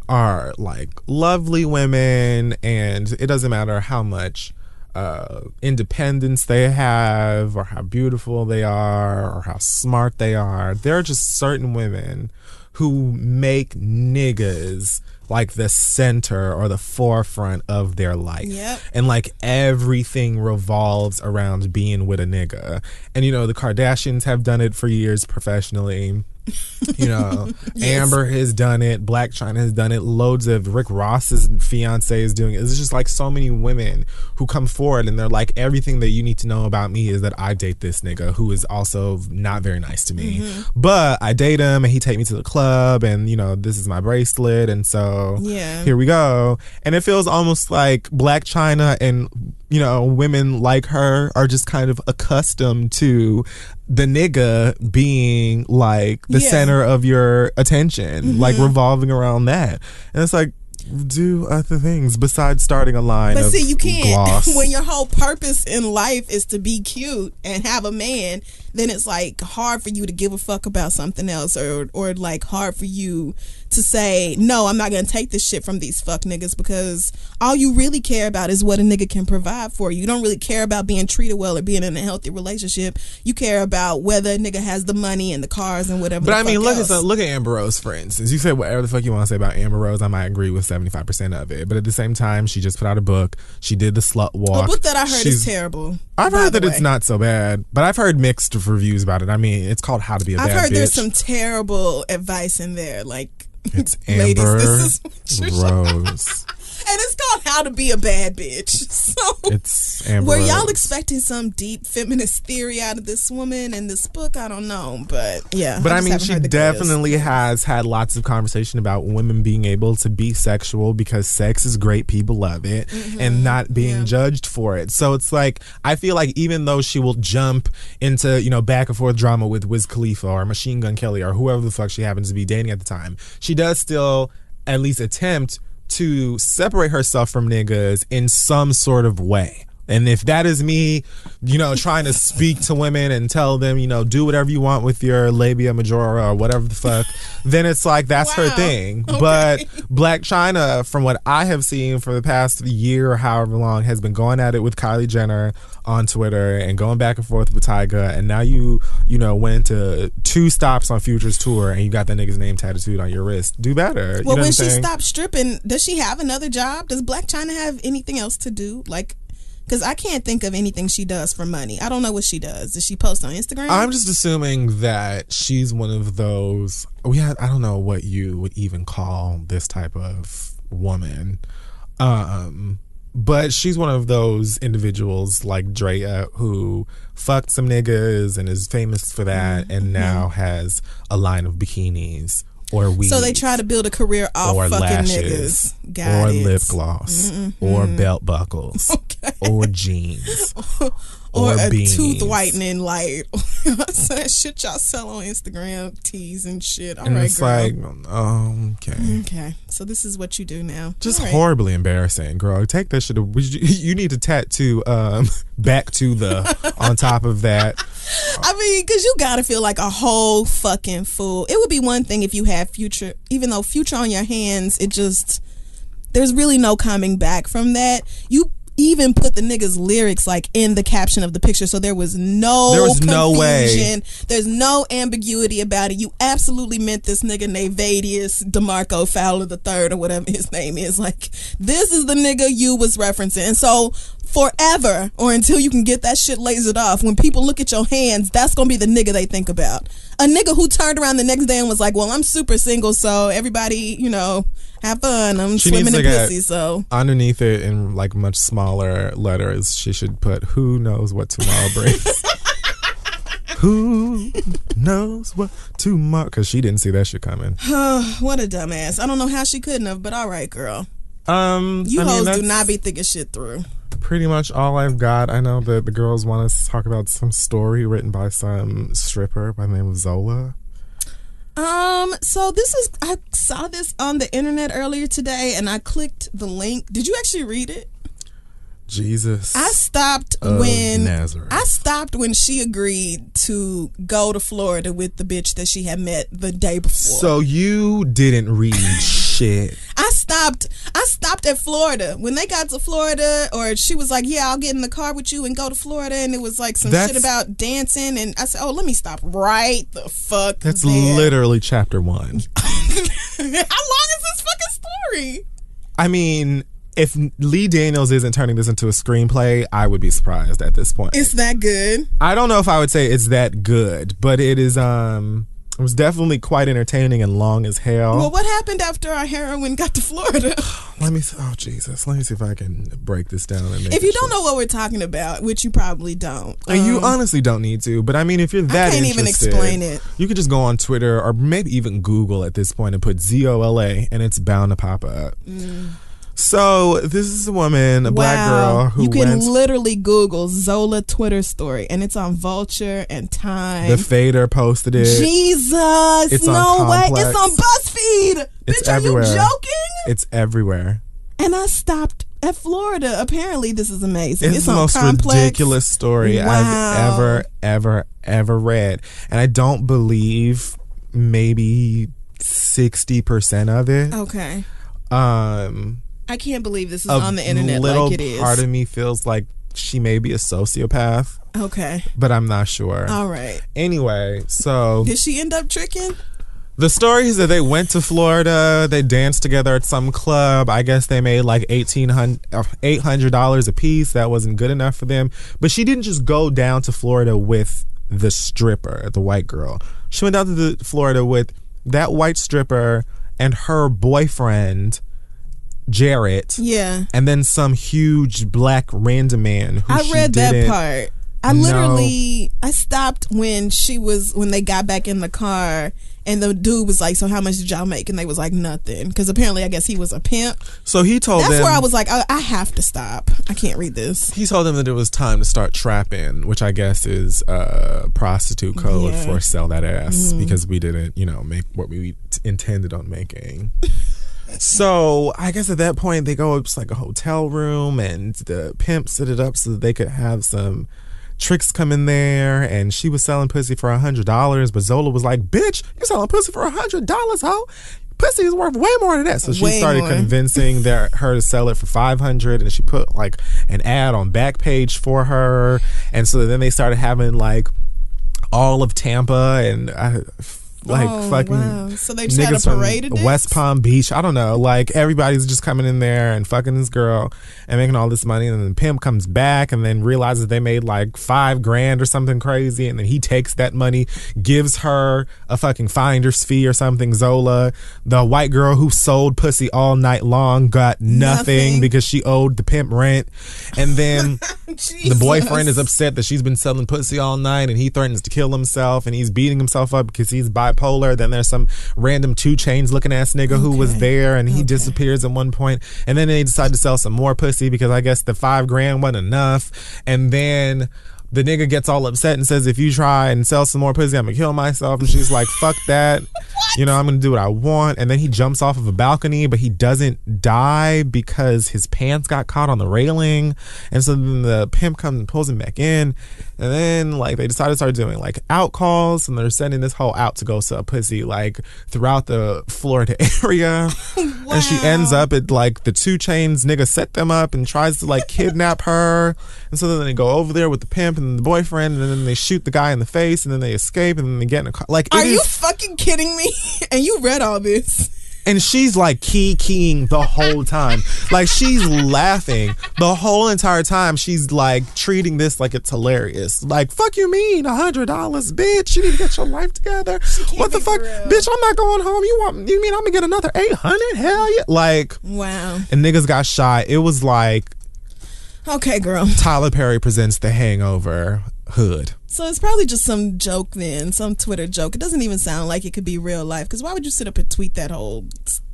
are like lovely women, and it doesn't matter how much uh, independence they have or how beautiful they are or how smart they are. There are just certain women who make niggas like the center or the forefront of their life. Yep. And like everything revolves around being with a nigga. And you know, the Kardashians have done it for years professionally. You know, yes. Amber has done it. Blac Chyna has done it. Loads of Rick Ross's fiance is doing it. It's just like so many women who come forward and they're like, everything that you need to know about me is that I date this nigga who is also not very nice to me, mm-hmm. but I date him and he take me to the club and, you know, this is my bracelet, and so yeah. here we go. And it feels almost like Blac Chyna and, you know, women like her are just kind of accustomed to the nigga being like the yeah. center of your attention, mm-hmm. like revolving around that. And it's like, do other things besides starting a line but of see, you can't. Gloss. When your whole purpose in life is to be cute and have a man, then it's like hard for you to give a fuck about something else, or or like hard for you to say, no, I'm not going to take this shit from these fuck niggas, because all you really care about is what a nigga can provide for you. You don't really care about being treated well or being in a healthy relationship. You care about whether a nigga has the money and the cars and whatever. But I mean, look else. at look at Amber Rose, for instance. You said whatever the fuck you want to say about Amber Rose. I might agree with seventy-five percent of it. But at the same time, she just put out a book. She did the slut walk. A book that I heard She's, is terrible. I've heard that way. It's not so bad. But I've heard mixed reviews about it. I mean, it's called How to Be a I've Bad Bitch. I've heard there's some terrible advice in there. Like, it's Amber Ladies, this is Rose. And it's called How to Be a Bad Bitch. So it's Amber Were y'all Rose. expecting some deep feminist theory out of this woman and this book? I don't know, but yeah. But I, I mean, she definitely goodness. has had lots of conversation about women being able to be sexual because sex is great, people love it, mm-hmm. and not being yeah. judged for it. So it's like, I feel like even though she will jump into, you know, back and forth drama with Wiz Khalifa or Machine Gun Kelly or whoever the fuck she happens to be dating at the time, she does still at least attempt to separate herself from niggas in some sort of way. And if that is me, you know, trying to speak to women and tell them, you know, do whatever you want with your labia majora or whatever the fuck, then it's like, that's wow. her thing. Okay. But Blac Chyna, from what I have seen for the past year or however long, has been going at it with Kylie Jenner on Twitter and going back and forth with Tyga. And now you, you know, went to two stops on Future's tour and you got that nigga's name tattooed on your wrist. Do better. Well, you know when she saying? stopped stripping, does she have another job? Does Blac Chyna have anything else to do? Like, because I can't think of anything she does for money. I don't know what she does. Does she post on Instagram? I'm just assuming that she's one of those. We had, I don't know what you would even call this type of woman. Um, but she's one of those individuals like Drea who fucked some niggas and is famous for that, mm-hmm. and now mm-hmm. has a line of bikinis. Or weave, so they try to build a career off fucking lashes, niggas. Got or it. lip gloss. Mm-hmm. Or belt buckles. Okay. Or jeans. or or, or a tooth whitening light. So that shit y'all sell on Instagram. Teas and shit. All and right, it's girl. like, um, okay. Okay. So this is what you do now. Just right. horribly embarrassing, girl. Take that shit. You need to tattoo um, back to the on top of that. I mean, because you gotta feel like a whole fucking fool. It would be one thing if you had Future, even though Future on your hands, it just, there's really no coming back from that. You even put the niggas' lyrics like in the caption of the picture, so there was no there was confusion. No way. There's no ambiguity about it. You absolutely meant this nigga Navadius DeMarco Fowler the Third or whatever his name is. Like, this is the nigga you was referencing, and so. Forever, or until you can get that shit lasered off, when people look at your hands, that's gonna be the nigga they think about. A nigga who turned around the next day and was like, well, I'm super single, so everybody, you know, have fun. I'm she swimming in pussy, so. Underneath it, in like much smaller letters, she should put, who knows what tomorrow brings. Who knows what tomorrow, because she didn't see that shit coming. What a dumbass. I don't know how she couldn't have, but all right, girl. Um, You I hoes mean, do not be thinking shit through. Pretty much all I've got. I know that the girls want us to talk about some story written by some stripper by the name of Zola. Um, so this is, I saw this on the internet earlier today and I clicked the link. Did you actually read it? Jesus. I stopped when Nazareth. I stopped when she agreed to go to Florida with the bitch that she had met the day before. So you didn't read shit. I stopped. I stopped at Florida when they got to Florida, or she was like, "Yeah, I'll get in the car with you and go to Florida," and it was like some that's, shit about dancing, and I said, "Oh, let me stop right the fuck." That's there. Literally chapter one. How long is this fucking story? I mean. If Lee Daniels isn't turning this into a screenplay, I would be surprised at this point. It's that good. I don't know if I would say it's that good, but it is. Um, it was definitely quite entertaining and long as hell. Well, what happened after our heroine got to Florida? Let me. Oh Jesus! Let me see if I can break this down. And make if you don't know what we're talking about, which you probably don't, um, and you honestly don't need to. But I mean, if you're that I can't interested, even explain it. You could just go on Twitter or maybe even Google at this point and put Z O L A, and it's bound to pop up. Mm. So this is a woman, a wow. black girl who you can went, literally Google Zola Twitter story, and it's on Vulture and Time. The Fader posted it. Jesus, it's no way! It's on BuzzFeed. It's Bitch, everywhere. Are you joking? It's everywhere. And I stopped at Florida. Apparently, this is amazing. It's, it's the most Complex. ridiculous story wow. I've ever, ever, ever read, and I don't believe maybe sixty percent of it. Okay. Um, I can't believe this is on the internet like it is. Part of me feels like she may be a sociopath. Okay. But I'm not sure. All right. Anyway, so. Did she end up tricking? The story is that they went to Florida. They danced together at some club. I guess they made like eighteen hundred dollars a piece. That wasn't good enough for them. But she didn't just go down to Florida with the stripper, the white girl. She went down to the Florida with that white stripper and her boyfriend, Jarrett. Yeah. And then some huge black random man who I read that part. I literally I stopped when she was when they got back in the car and the dude was like, "So how much did y'all make?" And they was like, "Nothing." Because apparently I guess he was a pimp. So he told them. That's where I was like, I, I have to stop. I can't read this. He told them that it was time to start trapping, which I guess is uh, prostitute code yeah. for sell that ass mm. because we didn't, you know, make what we intended on making. So I guess at that point they go up to like a hotel room and the pimp set it up so that they could have some tricks come in there, and she was selling pussy for a hundred dollars, but Zola was like, "Bitch, you're selling pussy for a hundred dollars, ho? Pussy is worth way more than that." So she way started more. convincing their, her to sell it for five hundred, and she put like an ad on Backpage for her, and so then they started having like all of Tampa and I Like oh, fucking wow. So they just niggas had a parade from West Palm Beach. I don't know. Like everybody's just coming in there and fucking this girl and making all this money. And then the pimp comes back and then realizes they made like five grand or something crazy. And then he takes that money, gives her a fucking finder's fee or something. Zola, the white girl who sold pussy all night long, got nothing, nothing. because she owed the pimp rent. And then the boyfriend is upset that she's been selling pussy all night, and he threatens to kill himself, and he's beating himself up because he's bi. Polar. Then there's some random Two Chainz looking ass nigga okay. who was there, and he okay. disappears at one point. And then they decide to sell some more pussy because I guess the five grand wasn't enough. And then the nigga gets all upset and says, "If you try and sell some more pussy, I'm gonna kill myself." And she's like, "Fuck that. You know, I'm gonna do what I want." And then he jumps off of a balcony, but he doesn't die because his pants got caught on the railing. And so then the pimp comes and pulls him back in. And then like they decide to start doing like out calls, and they're sending this whole out to go sell pussy like throughout the Florida area. Wow. And she ends up at like the Two Chainz nigga set them up and tries to like kidnap her. And so then they go over there with the pimp and the boyfriend, and then they shoot the guy in the face, and then they escape, and then they get in a car. Like, are is, you fucking kidding me? And you read all this, and she's like key keying the whole time, like she's laughing the whole entire time. She's like treating this like it's hilarious. Like, "Fuck you mean a hundred dollars, bitch? You need to get your life together. What the fuck, bitch? I'm not going home. You want? You mean I'm gonna get another eight hundred? Hell yeah!" Like, wow. And niggas got shot. It was like. Okay, girl. Tyler Perry presents The Hangover Hood. So it's probably just some joke then, some Twitter joke. It doesn't even sound like it could be real life, because why would you sit up and tweet that whole,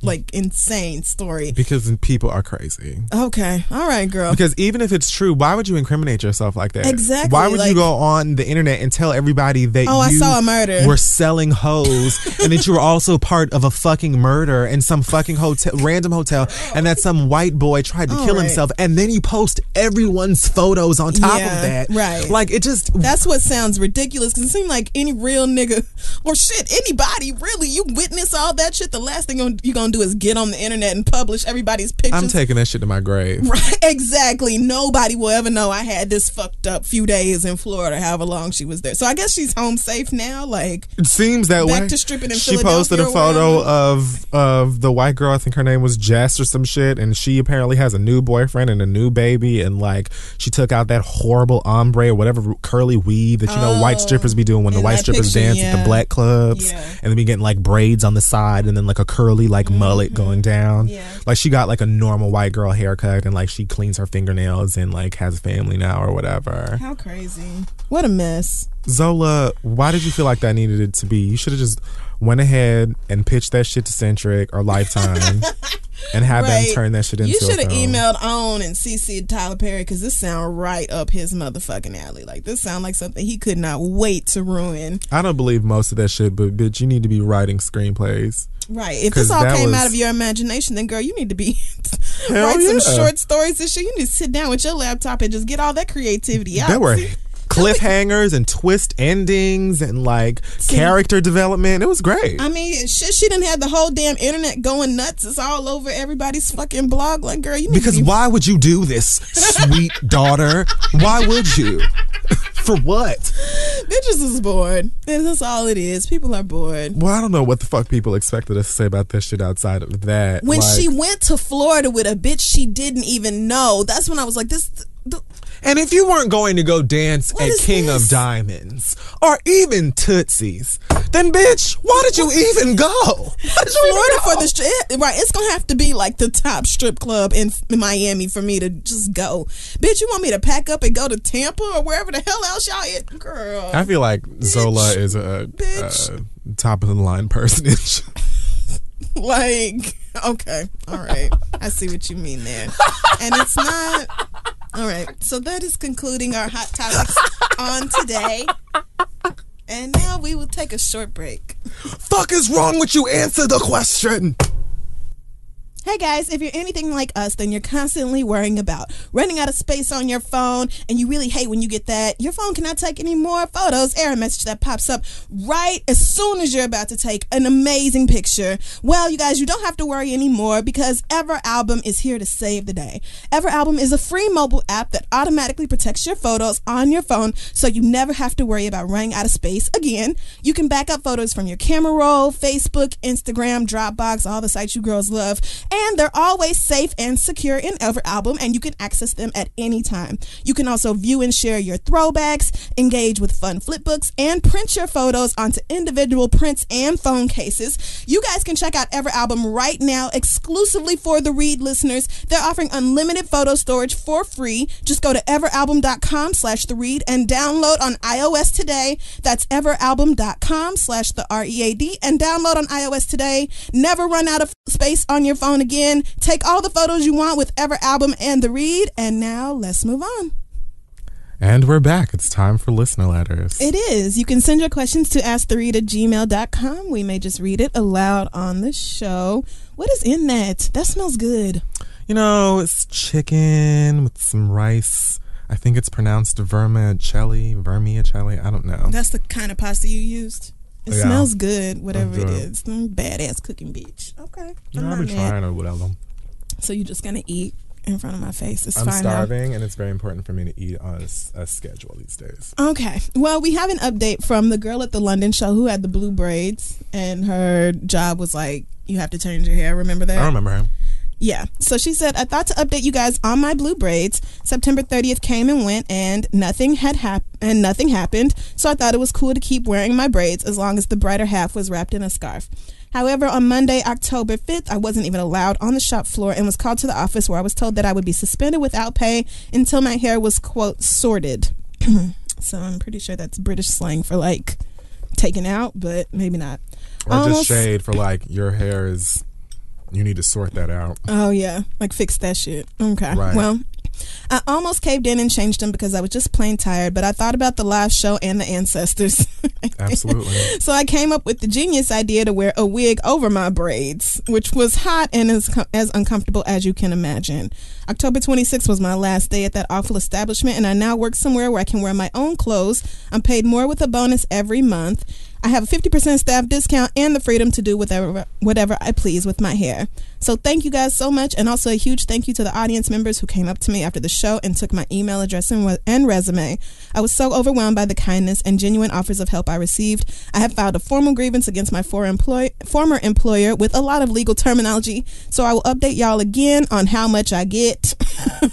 like, insane story? Because people are crazy. Okay. All right, girl. Because even if it's true, why would you incriminate yourself like that? Exactly. Why would like, you go on the internet and tell everybody that oh, you I saw a murder. were selling hoes and that you were also part of a fucking murder in some fucking hotel, random hotel, and that some white boy tried to All kill right. himself, and then you post everyone's photos on top yeah, of that. Right. Like, it just... That's what's sounds ridiculous, because it seems like any real nigga or shit, anybody really, you witness all that shit, the last thing you're gonna do is get on the internet and publish everybody's pictures. I'm taking that shit to my grave. Right, exactly. Nobody will ever know I had this fucked up few days in Florida, however long she was there. So I guess she's home safe now. Like, it seems that back way. Back to stripping in Philadelphia. She posted a photo of of the white girl, I think her name was Jess or some shit, and she apparently has a new boyfriend and a new baby, and like she took out that horrible ombre or whatever curly weave that you know oh, white strippers be doing when the white strippers picture, dance yeah. at the black clubs yeah. and they be getting like braids on the side and then like a curly like mm-hmm. mullet going down yeah. like she got like a normal white girl haircut, and like she cleans her fingernails and like has a family now or whatever. How crazy. What a mess. Zola, why did you feel like that needed it to be? You should have just went ahead and pitched that shit to Centric or Lifetime. and have right. them turn that shit into. You should have emailed on and C C'd Tyler Perry, because this sound right up his motherfucking alley. Like, this sound like something he could not wait to ruin. I don't believe most of that shit, but bitch, you need to be writing screenplays. Right. If this all came was... out of your imagination, then girl, you need to be write yeah. some short stories and shit. You need to sit down with your laptop and just get all that creativity out. That were cliffhangers and twist endings and like See, character development. It was great. I mean, shit, she didn't have the whole damn internet going nuts. It's all over everybody's fucking blog. Like, girl, you need because to be... why would you do this, sweet daughter? Why would you? For what? Bitches is bored. That's all it is. People are bored. Well, I don't know what the fuck people expected us to say about this shit outside of that. When like, she went to Florida with a bitch she didn't even know, that's when I was like, this... Th- And if you weren't going to go dance what at King this? Of Diamonds or even Tootsie's, then bitch, why did you even go? Why did you order for the strip? It, right, it's gonna have to be like the top strip club in, in Miami for me to just go. Bitch, you want me to pack up and go to Tampa or wherever the hell else y'all is, girl? I feel like bitch, Zola is a, a top of the line personage. Like, okay, all right, I see what you mean there, and it's not. All right, so that is concluding our hot topics on today. And now we will take a short break. Fuck is wrong with you? Answer the question. Hey guys, if you're anything like us, then you're constantly worrying about running out of space on your phone, and you really hate when you get that your phone cannot take any more photos error message that pops up right as soon as you're about to take an amazing picture. Well, you guys, you don't have to worry anymore, because EverAlbum is here to save the day. EverAlbum is a free mobile app that automatically protects your photos on your phone, so you never have to worry about running out of space again. You can back up photos from your camera roll, Facebook, Instagram, Dropbox, all the sites you girls love. And they're always safe and secure in EverAlbum, and you can access them at any time. You can also view and share your throwbacks, engage with fun flipbooks, and print your photos onto individual prints and phone cases. You guys can check out EverAlbum right now exclusively for The Read listeners. They're offering unlimited photo storage for free. Just go to everalbum.com slash The Read and download on iOS today. That's everalbum.com slash The R E A D and download on iOS today. Never run out of space on your phone again. Again, take all the photos you want with EverAlbum and The Read. And now let's move on. And we're back. It's time for listener letters. It is. You can send your questions to asktheread at gmail dot com. We may just read it aloud on the show. What is in that? That smells good. You know, it's chicken with some rice. I think it's pronounced vermicelli, vermicelli. I don't know. That's the kind of pasta you used? It yeah. smells good, whatever it is. Mm, badass cooking, bitch. Okay. I'm no, not I'll be mad. Trying or whatever. So you're just going to eat in front of my face? It's I'm fine starving, now. And it's very important for me to eat on a, a schedule these days. Okay. Well, we have an update from the girl at the London show who had the blue braids, and her job was like, you have to change your hair. Remember that? I remember her. Yeah. So she said, I thought to update you guys on my blue braids. September thirtieth came and went, and nothing had happened. And nothing happened. So I thought it was cool to keep wearing my braids as long as the brighter half was wrapped in a scarf. However, on Monday, October fifth, I wasn't even allowed on the shop floor and was called to the office, where I was told that I would be suspended without pay until my hair was, quote, sorted. So I'm pretty sure that's British slang for, like, taken out, but maybe not. Or Almost. Just shade for, like, your hair is... You need to sort that out. Oh, yeah. Like, fix that shit. Okay. Right. Well, I almost caved in and changed them because I was just plain tired, but I thought about the live show and the ancestors. Absolutely. So I came up with the genius idea to wear a wig over my braids, which was hot and as, as uncomfortable as you can imagine. October twenty-sixth was my last day at that awful establishment, and I now work somewhere where I can wear my own clothes. I'm paid more with a bonus every month. I have a fifty percent staff discount and the freedom to do whatever whatever I please with my hair. So thank you guys so much, and also a huge thank you to the audience members who came up to me after the show and took my email address and, and resume. I was so overwhelmed by the kindness and genuine offers of help I received. I have filed a formal grievance against my former, employ- former employer with a lot of legal terminology, so I will update y'all again on how much I get.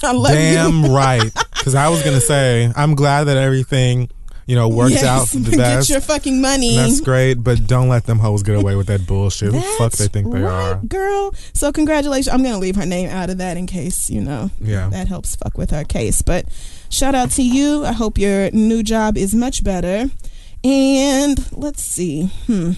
I love Damn you. Damn right, because I was going to say, I'm glad that everything... You know, works yes, out for the best. Get your fucking money. That's great, but don't let them hoes get away with that bullshit. Who the fuck they think they right, are? Girl. So congratulations. I'm going to leave her name out of that in case, you know, yeah. that helps fuck with her case. But shout out to you. I hope your new job is much better. And let's see. Hmm.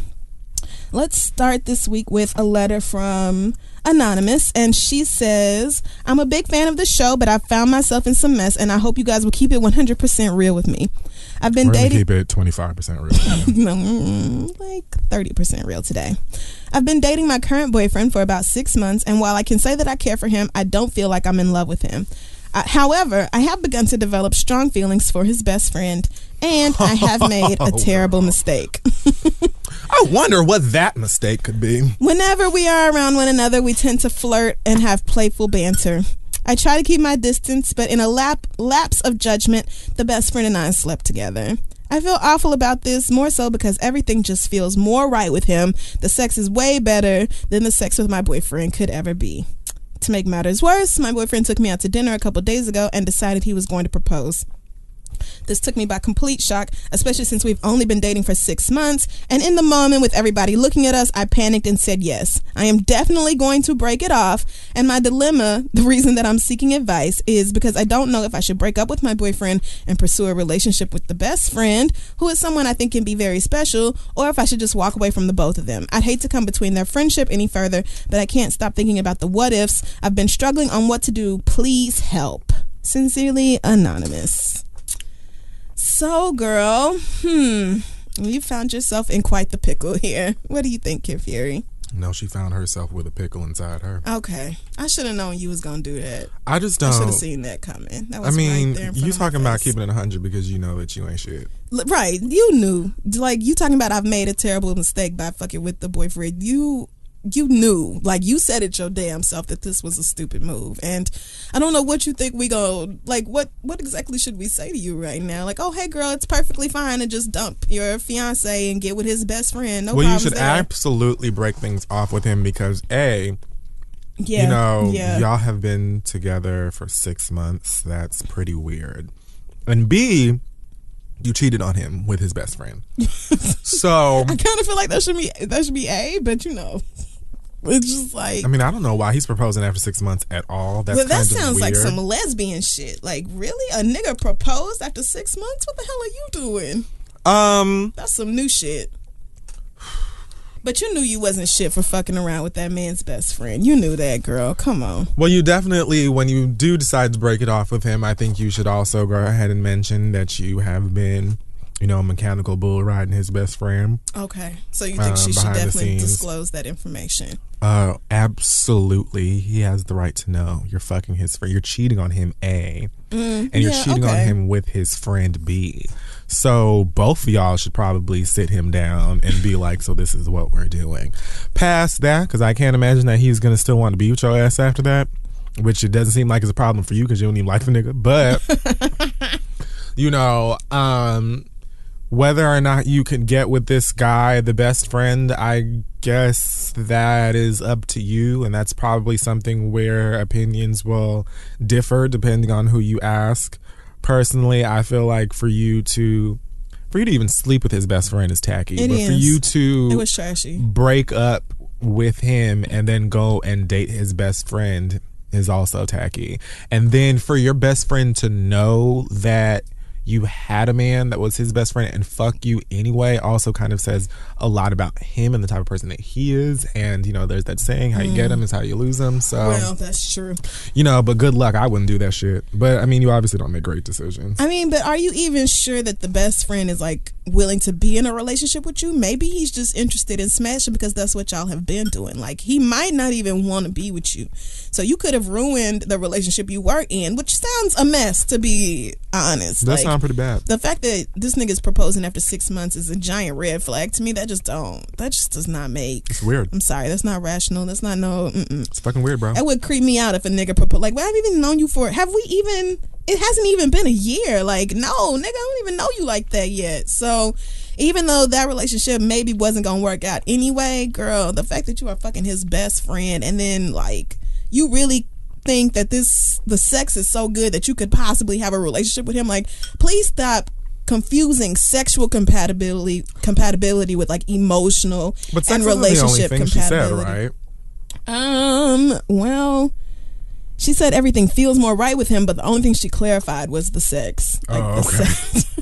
Let's start this week with a letter from anonymous, and she says, I'm a big fan of the show, but I found myself in some mess, and I hope you guys will keep it one hundred percent real with me. I've been We're dating. Keep it twenty-five percent real. No, like thirty percent real today. I've been dating my current boyfriend for about six months, and while I can say that I care for him, I don't feel like I'm in love with him. I, however, I have begun to develop strong feelings for his best friend, and I have made a terrible mistake. I wonder what that mistake could be. Whenever we are around one another, we tend to flirt and have playful banter. I try to keep my distance, but in a lap, lapse of judgment, the best friend and I slept together. I feel awful about this, more so because everything just feels more right with him. The sex is way better than the sex with my boyfriend could ever be. To make matters worse, my boyfriend took me out to dinner a couple days ago and decided he was going to propose. This took me by complete shock, especially since we've only been dating for six months. And in the moment, with everybody looking at us, I panicked and said yes. I am definitely going to break it off. And my dilemma, the reason that I'm seeking advice, is because I don't know if I should break up with my boyfriend and pursue a relationship with the best friend, who is someone I think can be very special, or if I should just walk away from the both of them. I'd hate to come between their friendship any further, but I can't stop thinking about the what ifs. I've been struggling on what to do. Please help. Sincerely, Anonymous. So, girl, hmm, you found yourself in quite the pickle here. What do you think, Kid Fury? No, she found herself with a pickle inside her. Okay. I should have known you was going to do that. I just don't. I should have seen that coming. That was I mean, right you talking about keeping it one hundred because you know that you ain't shit. Right. You knew. Like, you talking about I've made a terrible mistake by fucking with the boyfriend. You... You knew, like you said it your damn self, that this was a stupid move. And I don't know what you think we go, like, what, what exactly should we say to you right now? Like, oh, hey, girl, it's perfectly fine to just dump your fiance and get with his best friend. No well, problems you should there. Absolutely break things off with him because, A, yeah, you know, yeah. y'all have been together for six months. That's pretty weird. And, B, you cheated on him with his best friend. So. I kind of feel like that should be, that should be A, but you know. It's just like I mean I don't know why he's proposing after six months at all. That's well, that kind of sounds weird. Like some lesbian shit. Like really, a nigga proposed after six months? What the hell are you doing? Um, that's some new shit. But you knew you wasn't shit for fucking around with that man's best friend. You knew that, girl. Come on. Well, you definitely, when you do decide to break it off with him, I think you should also go ahead and mention that you have been. You know, mechanical bull riding his best friend. Okay. So you think um, she should definitely disclose that information? Uh, absolutely. He has the right to know. You're fucking his friend. You're cheating on him, A. Mm, and you're yeah, cheating okay. on him with his friend, B. So both of y'all should probably sit him down and be like, so this is what we're doing. Past that, because I can't imagine that he's going to still want to be with your ass after that, which it doesn't seem like it's a problem for you because you don't even like the nigga. But, you know, um... whether or not you can get with this guy, the best friend, I guess that is up to you. And that's probably something where opinions will differ depending on who you ask. Personally, I feel like for you to for you to even sleep with his best friend is tacky. It but is. For you to it was trashy. Break up with him and then go and date his best friend is also tacky. And then for your best friend to know that you had a man that was his best friend and fuck you anyway also kind of says a lot about him and the type of person that he is. And, you know, there's that saying, how you mm. get him is how you lose him. So, well, that's true. You know, but good luck. I wouldn't do that shit. But, I mean, you obviously don't make great decisions. I mean, but are you even sure that the best friend is, like, willing to be in a relationship with you? Maybe he's just interested in smashing because that's what y'all have been doing. Like, he might not even want to be with you. So you could have ruined the relationship you were in, which sounds a mess, to be honest. That's like, not pretty bad. The fact that this nigga's proposing after six months is a giant red flag to me. That just don't. That just does not make. It's weird. I'm sorry. That's not rational. That's not no. Mm-mm. It's fucking weird, bro. That would creep me out if a nigga proposed. Like, well, I haven't even known you for. Have we even? It hasn't even been a year. Like, no, nigga, I don't even know you like that yet. So, even though that relationship maybe wasn't gonna work out anyway, girl, the fact that you are fucking his best friend and then like you really. Think that this the sex is so good that you could possibly have a relationship with him. Like, please stop confusing sexual compatibility compatibility with like emotional but sex and relationship the only thing compatibility. She said, right? Um. Well, she said everything feels more right with him, but the only thing she clarified was the sex. Like oh, okay. The sex.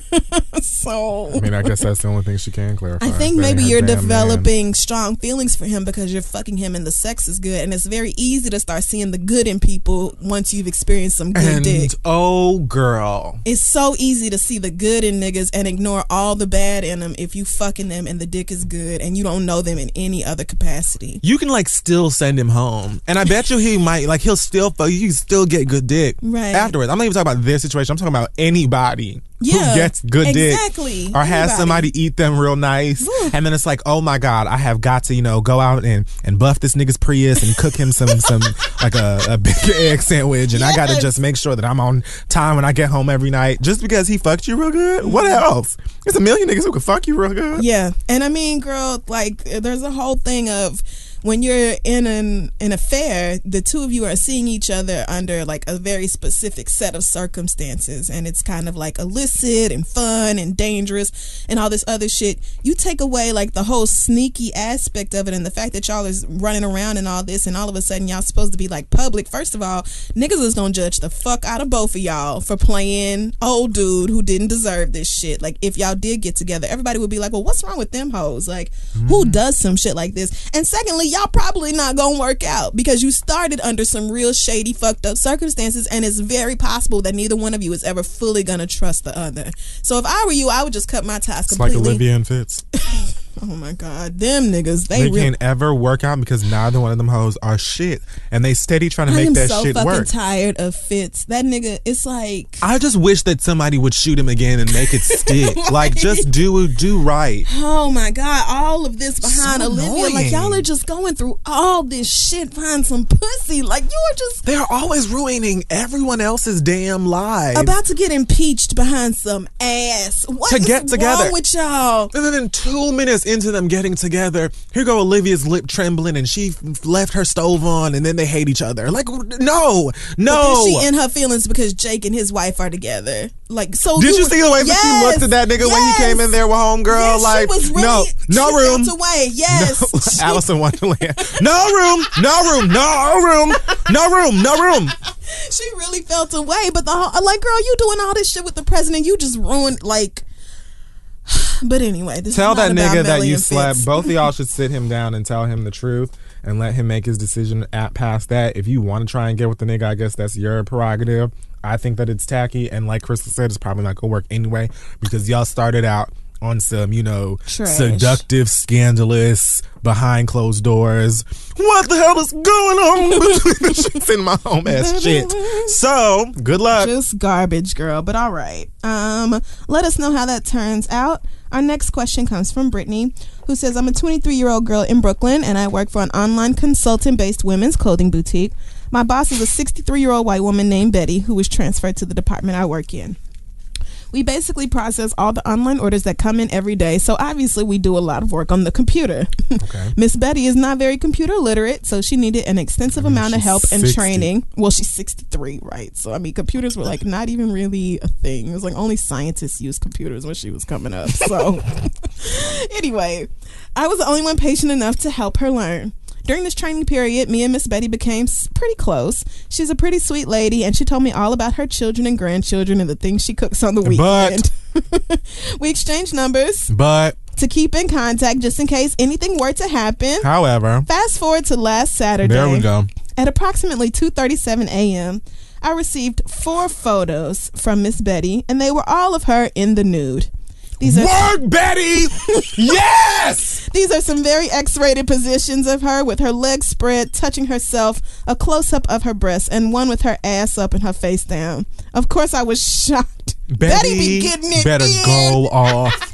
So I mean, I guess that's the only thing she can clarify. I think maybe you're developing man. strong feelings for him because you're fucking him and the sex is good, and it's very easy to start seeing the good in people once you've experienced some good and, dick. Oh girl, it's so easy to see the good in niggas and ignore all the bad in them if you fucking them and the dick is good and you don't know them in any other capacity. You can like still send him home, and I bet you he might like he'll still fuck you, you can still get good dick right afterwards. I'm not even talking about this situation, I'm talking about anybody yeah, who gets good exactly. dick or has anybody. somebody eat them real nice. Ooh. And then it's like, oh my God, I have got to, you know, go out and, and buff this nigga's Prius and cook him some some like a, a big egg sandwich, and yes. I gotta just make sure that I'm on time when I get home every night just because he fucked you real good. What else? There's a million niggas who can fuck you real good. Yeah. And I mean, girl, like there's a whole thing of when you're in an, an affair, the two of you are seeing each other under like a very specific set of circumstances, and it's kind of like illicit and fun and dangerous and all this other shit. You take away like the whole sneaky aspect of it and the fact that y'all is running around and all this, and all of a sudden y'all supposed to be like public. First of all, niggas is gonna judge the fuck out of both of y'all for playing old dude who didn't deserve this shit. Like if y'all did get together, everybody would be like, well, what's wrong with them hoes? Like mm-hmm. who does some shit like this? And secondly, y'all probably not gonna work out because you started under some real shady fucked up circumstances, and it's very possible that neither one of you is ever fully gonna trust the other. So if I were you, I would just cut my ties completely. It's like Olivia and Fitz. Oh my God, them niggas, they, they real- can't ever work out because neither one of them hoes are shit, and they steady trying to I make that so shit work. I am so fucking tired of Fitz. That nigga, it's like I just wish that somebody would shoot him again and make it stick. Like, like just do do right. Oh my God, all of this behind so Olivia, annoying. Like y'all are just going through all this shit, find some pussy. Like you are just they're always ruining everyone else's damn lives. About to get impeached behind some ass. What to is get together. wrong with y'all? And then in two minutes into them getting together, here go Olivia's lip trembling and she left her stove on, and then they hate each other. Like no, no. Is she in her feelings because Jake and his wife are together? Like so. Did you, you see the way yes, that she looked at that nigga yes, when he came in there with homegirl? Yes, like she was really, no, no she room. Away. Yes, no, she, Alice in Wonderland. No room, no room, no room, no room, no room. She really felt away, but the whole, like, girl, you doing all this shit with the president, you just ruined like. But anyway, this tell is that nigga that you slapped. Both of y'all should sit him down and tell him the truth and let him make his decision at past that. If you want to try and get with the nigga, I guess that's your prerogative. I think that it's tacky, and like Crystal said, it's probably not gonna work anyway because y'all started out on some, you know, trash. Seductive, scandalous, behind closed doors. What the hell is going on? She's in my home ass shit. So, good luck. Just garbage, girl. But all right. Um, let us know how that turns out. Our next question comes from Brittany, who says, I'm a twenty-three-year-old girl in Brooklyn, and I work for an online consultant-based women's clothing boutique. My boss is a sixty-three-year-old white woman named Betty, who was transferred to the department I work in. We basically process all the online orders that come in every day, so obviously we do a lot of work on the computer. Okay. Miss Betty is not very computer literate, so she needed an extensive I mean, amount of help and sixty training. Well, she's sixty-three, right? So, I mean, computers were like not even really a thing. It was like only scientists used computers when she was coming up. So, anyway, I was the only one patient enough to help her learn. During this training period, me and Miss Betty became pretty close. She's a pretty sweet lady, and she told me all about her children and grandchildren and the things she cooks on the weekend. But we exchanged numbers. But to keep in contact just in case anything were to happen. However, fast forward to last Saturday. There we go. At approximately two thirty-seven a.m., I received four photos from Miss Betty, and they were all of her in the nude. These are Work, Betty! Yes! These are some very X-rated positions of her with her legs spread, touching herself, a close-up of her breasts, and one with her ass up and her face down. Of course, I was shocked. Betty, Betty be getting it better in. Go off.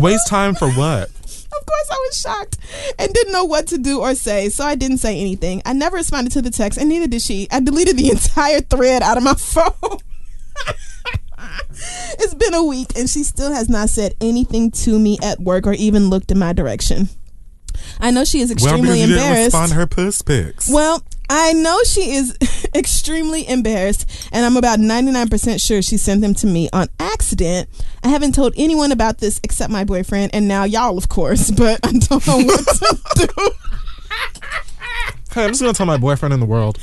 Waste time for what? Of course, I was shocked and didn't know what to do or say, so I didn't say anything. I never responded to the text, and neither did she. I deleted the entire thread out of my phone. It's been a week, and she still has not said anything to me at work or even looked in my direction. I know she is extremely well, you embarrassed. Didn't respond her puss pics. Well, I know she is extremely embarrassed, and I'm about ninety-nine percent sure she sent them to me on accident. I haven't told anyone about this except my boyfriend, and now y'all, of course, but I don't know what to do. Hey, I'm just gonna tell my boyfriend in the world.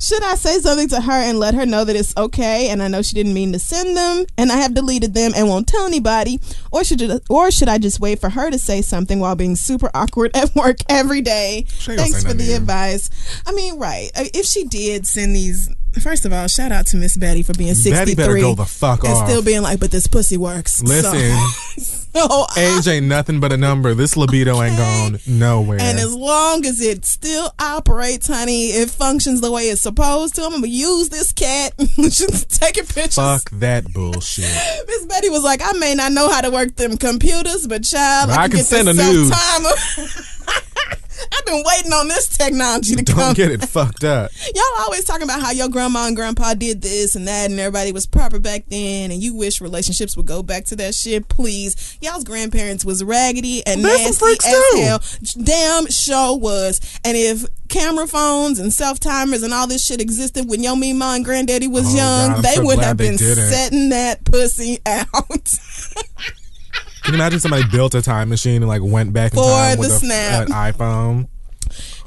Should I say something to her and let her know that it's okay and I know she didn't mean to send them and I have deleted them and won't tell anybody, or should it, or should I just wait for her to say something while being super awkward at work every day? Thanks for the advice. I mean, right, if she did send these, first of all, shout out to Miss Betty for being sixty-three. Betty better go the fuck and off. And still being like, but this pussy works. Listen, so. so age ain't nothing but a number. This libido okay. ain't gone nowhere. And as long as it still operates, honey, it functions the way it's supposed to. I'm going to use this cat. She's taking pictures. Fuck that bullshit. Miss Betty was like, I may not know how to work them computers, but child, I, I can, can send a nude. I've been waiting on this technology to Don't come. Don't get it fucked up. Y'all always talking about how your grandma and grandpa did this and that and everybody was proper back then and you wish relationships would go back to that shit. Please. Y'all's grandparents was raggedy and That's nasty as hell. Damn sure was. And if camera phones and self-timers and all this shit existed when your meemaw and granddaddy was oh, young, God, they so would have been setting that pussy out. Can you imagine somebody built a time machine and like went back in For time with the a, snap. an iPhone?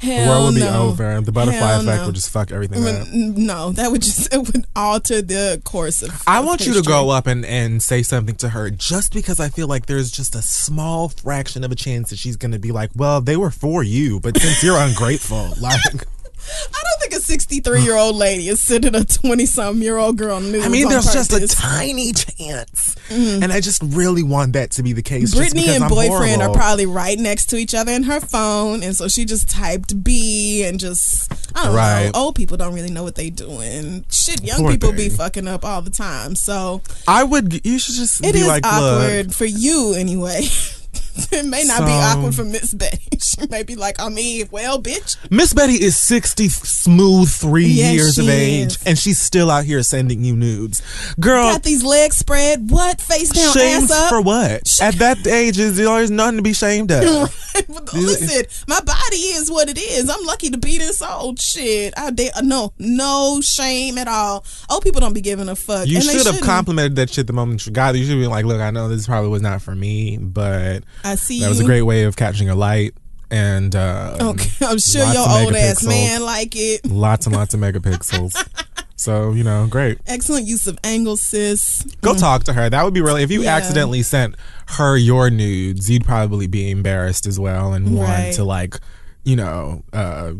Hell the world would no. be over. The butterfly Hell effect no. would just fuck everything I mean, up. No, that would just it would alter the course of I of want history. You to go up and, and say something to her just because I feel like there's just a small fraction of a chance that she's going to be like, well, they were for you, but since you're ungrateful, like... I don't think a sixty-three-year-old lady is sending a twenty-something-year-old girl news. I mean, there's just a tiny chance. Mm. And I just really want that to be the case. Brittany and I'm boyfriend horrible. are probably right next to each other in her phone, and so she just typed B and just, I don't right. know, old people don't really know what they doing. Shit, young Poor people thing. be fucking up all the time, so. I would, you should just it be like, It is awkward Look. for you, anyway. It may not so, be awkward for Miss Betty. She may be like, I mean, well, bitch. Miss Betty is sixty smooth three yes, years of age, is. and she's still out here sending you nudes. Girl. Got these legs spread. What? Face down, ass up? for what? Sh- At that age, there's nothing to be shamed of. Listen, my body is what it is. I'm lucky to be this old. Shit. I de- no, no shame at all. Old people don't be giving a fuck. You and should have complimented that shit the moment you got it. You should be like, look, I know this probably was not for me, but... I see that was you. a great way of catching a light, and uh, okay, I'm sure your old ass man like it. Lots and lots of megapixels. So, you know, great. Excellent use of angles, sis. Go mm. talk to her. That would be really... If you yeah. accidentally sent her your nudes, you'd probably be embarrassed as well and right. want to, like, you know... Uh,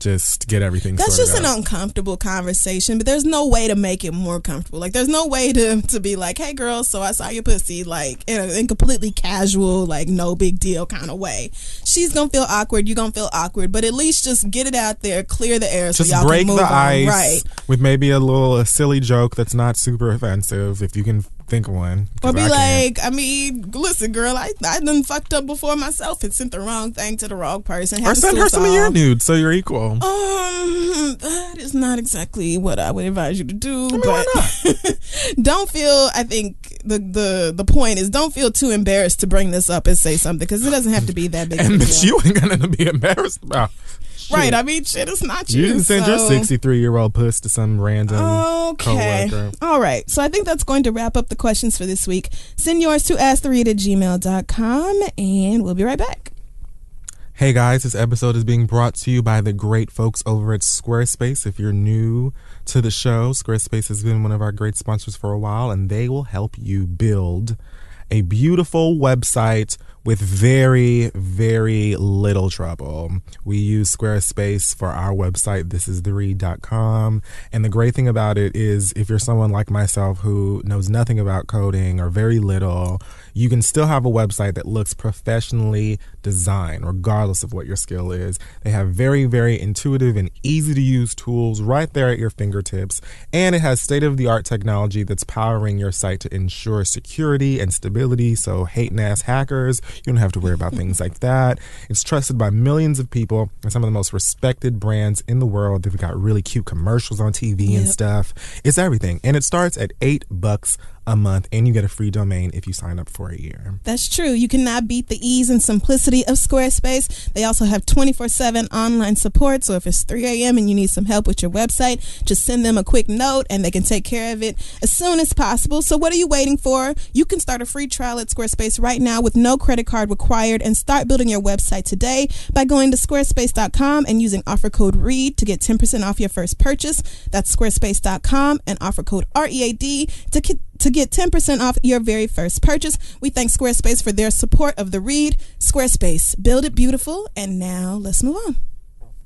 Just get everything That's just out. an uncomfortable conversation, but there's no way to make it more comfortable. Like, there's no way to, to be like, hey, girl, so I saw your pussy, like, in a in completely casual, like, no big deal kind of way. She's going to feel awkward. You're going to feel awkward, but at least just get it out there. Clear the air so just y'all can move on. Just break the ice right. with maybe a little a silly joke that's not super offensive, if you can... Think of one. Or be I like, can't. I mean, listen, girl, I, I done fucked up before myself and sent the wrong thing to the wrong person. Or send her some off. of your nudes so you're equal. Um, that is not exactly what I would advise you to do. I mean, but don't feel, I think the, the, the point is don't feel too embarrassed to bring this up and say something because it doesn't have to be that big and a deal. And you ain't going to be embarrassed about Shit. Right, I mean, shit, it's not you. You didn't send so. your sixty-three-year-old puss to some random okay. coworker. All right, so I think that's going to wrap up the questions for this week. Send yours to ask the read at gmail dot com, and we'll be right back. Hey, guys, this episode is being brought to you by the great folks over at Squarespace. If you're new to the show, Squarespace has been one of our great sponsors for a while, and they will help you build a beautiful website with very, very little trouble. We use Squarespace for our website. This is the read dot com. And the great thing about it is if you're someone like myself who knows nothing about coding or very little, you can still have a website that looks professionally designed, regardless of what your skill is. They have very, very intuitive and easy to use tools right there at your fingertips. And it has state-of-the-art technology that's powering your site to ensure security and stability. So hating ass hackers, you don't have to worry about things like that. It's trusted by millions of people and some of the most respected brands in the world. They've got really cute commercials on T V yep. and stuff. It's everything. And it starts at eight bucks a month, and you get a free domain if you sign up for a year. That's true. You cannot beat the ease and simplicity of Squarespace. They also have twenty-four seven online support, so if it's three a.m. and you need some help with your website, just send them a quick note and they can take care of it as soon as possible. So what are you waiting for? You can start a free trial at Squarespace right now with no credit card required and start building your website today by going to squarespace dot com and using offer code READ to get ten percent off your first purchase. That's squarespace dot com and offer code R E A D to get to get ten percent off your very first purchase. We thank Squarespace for their support of The Read. Squarespace, build it beautiful. And now let's move on.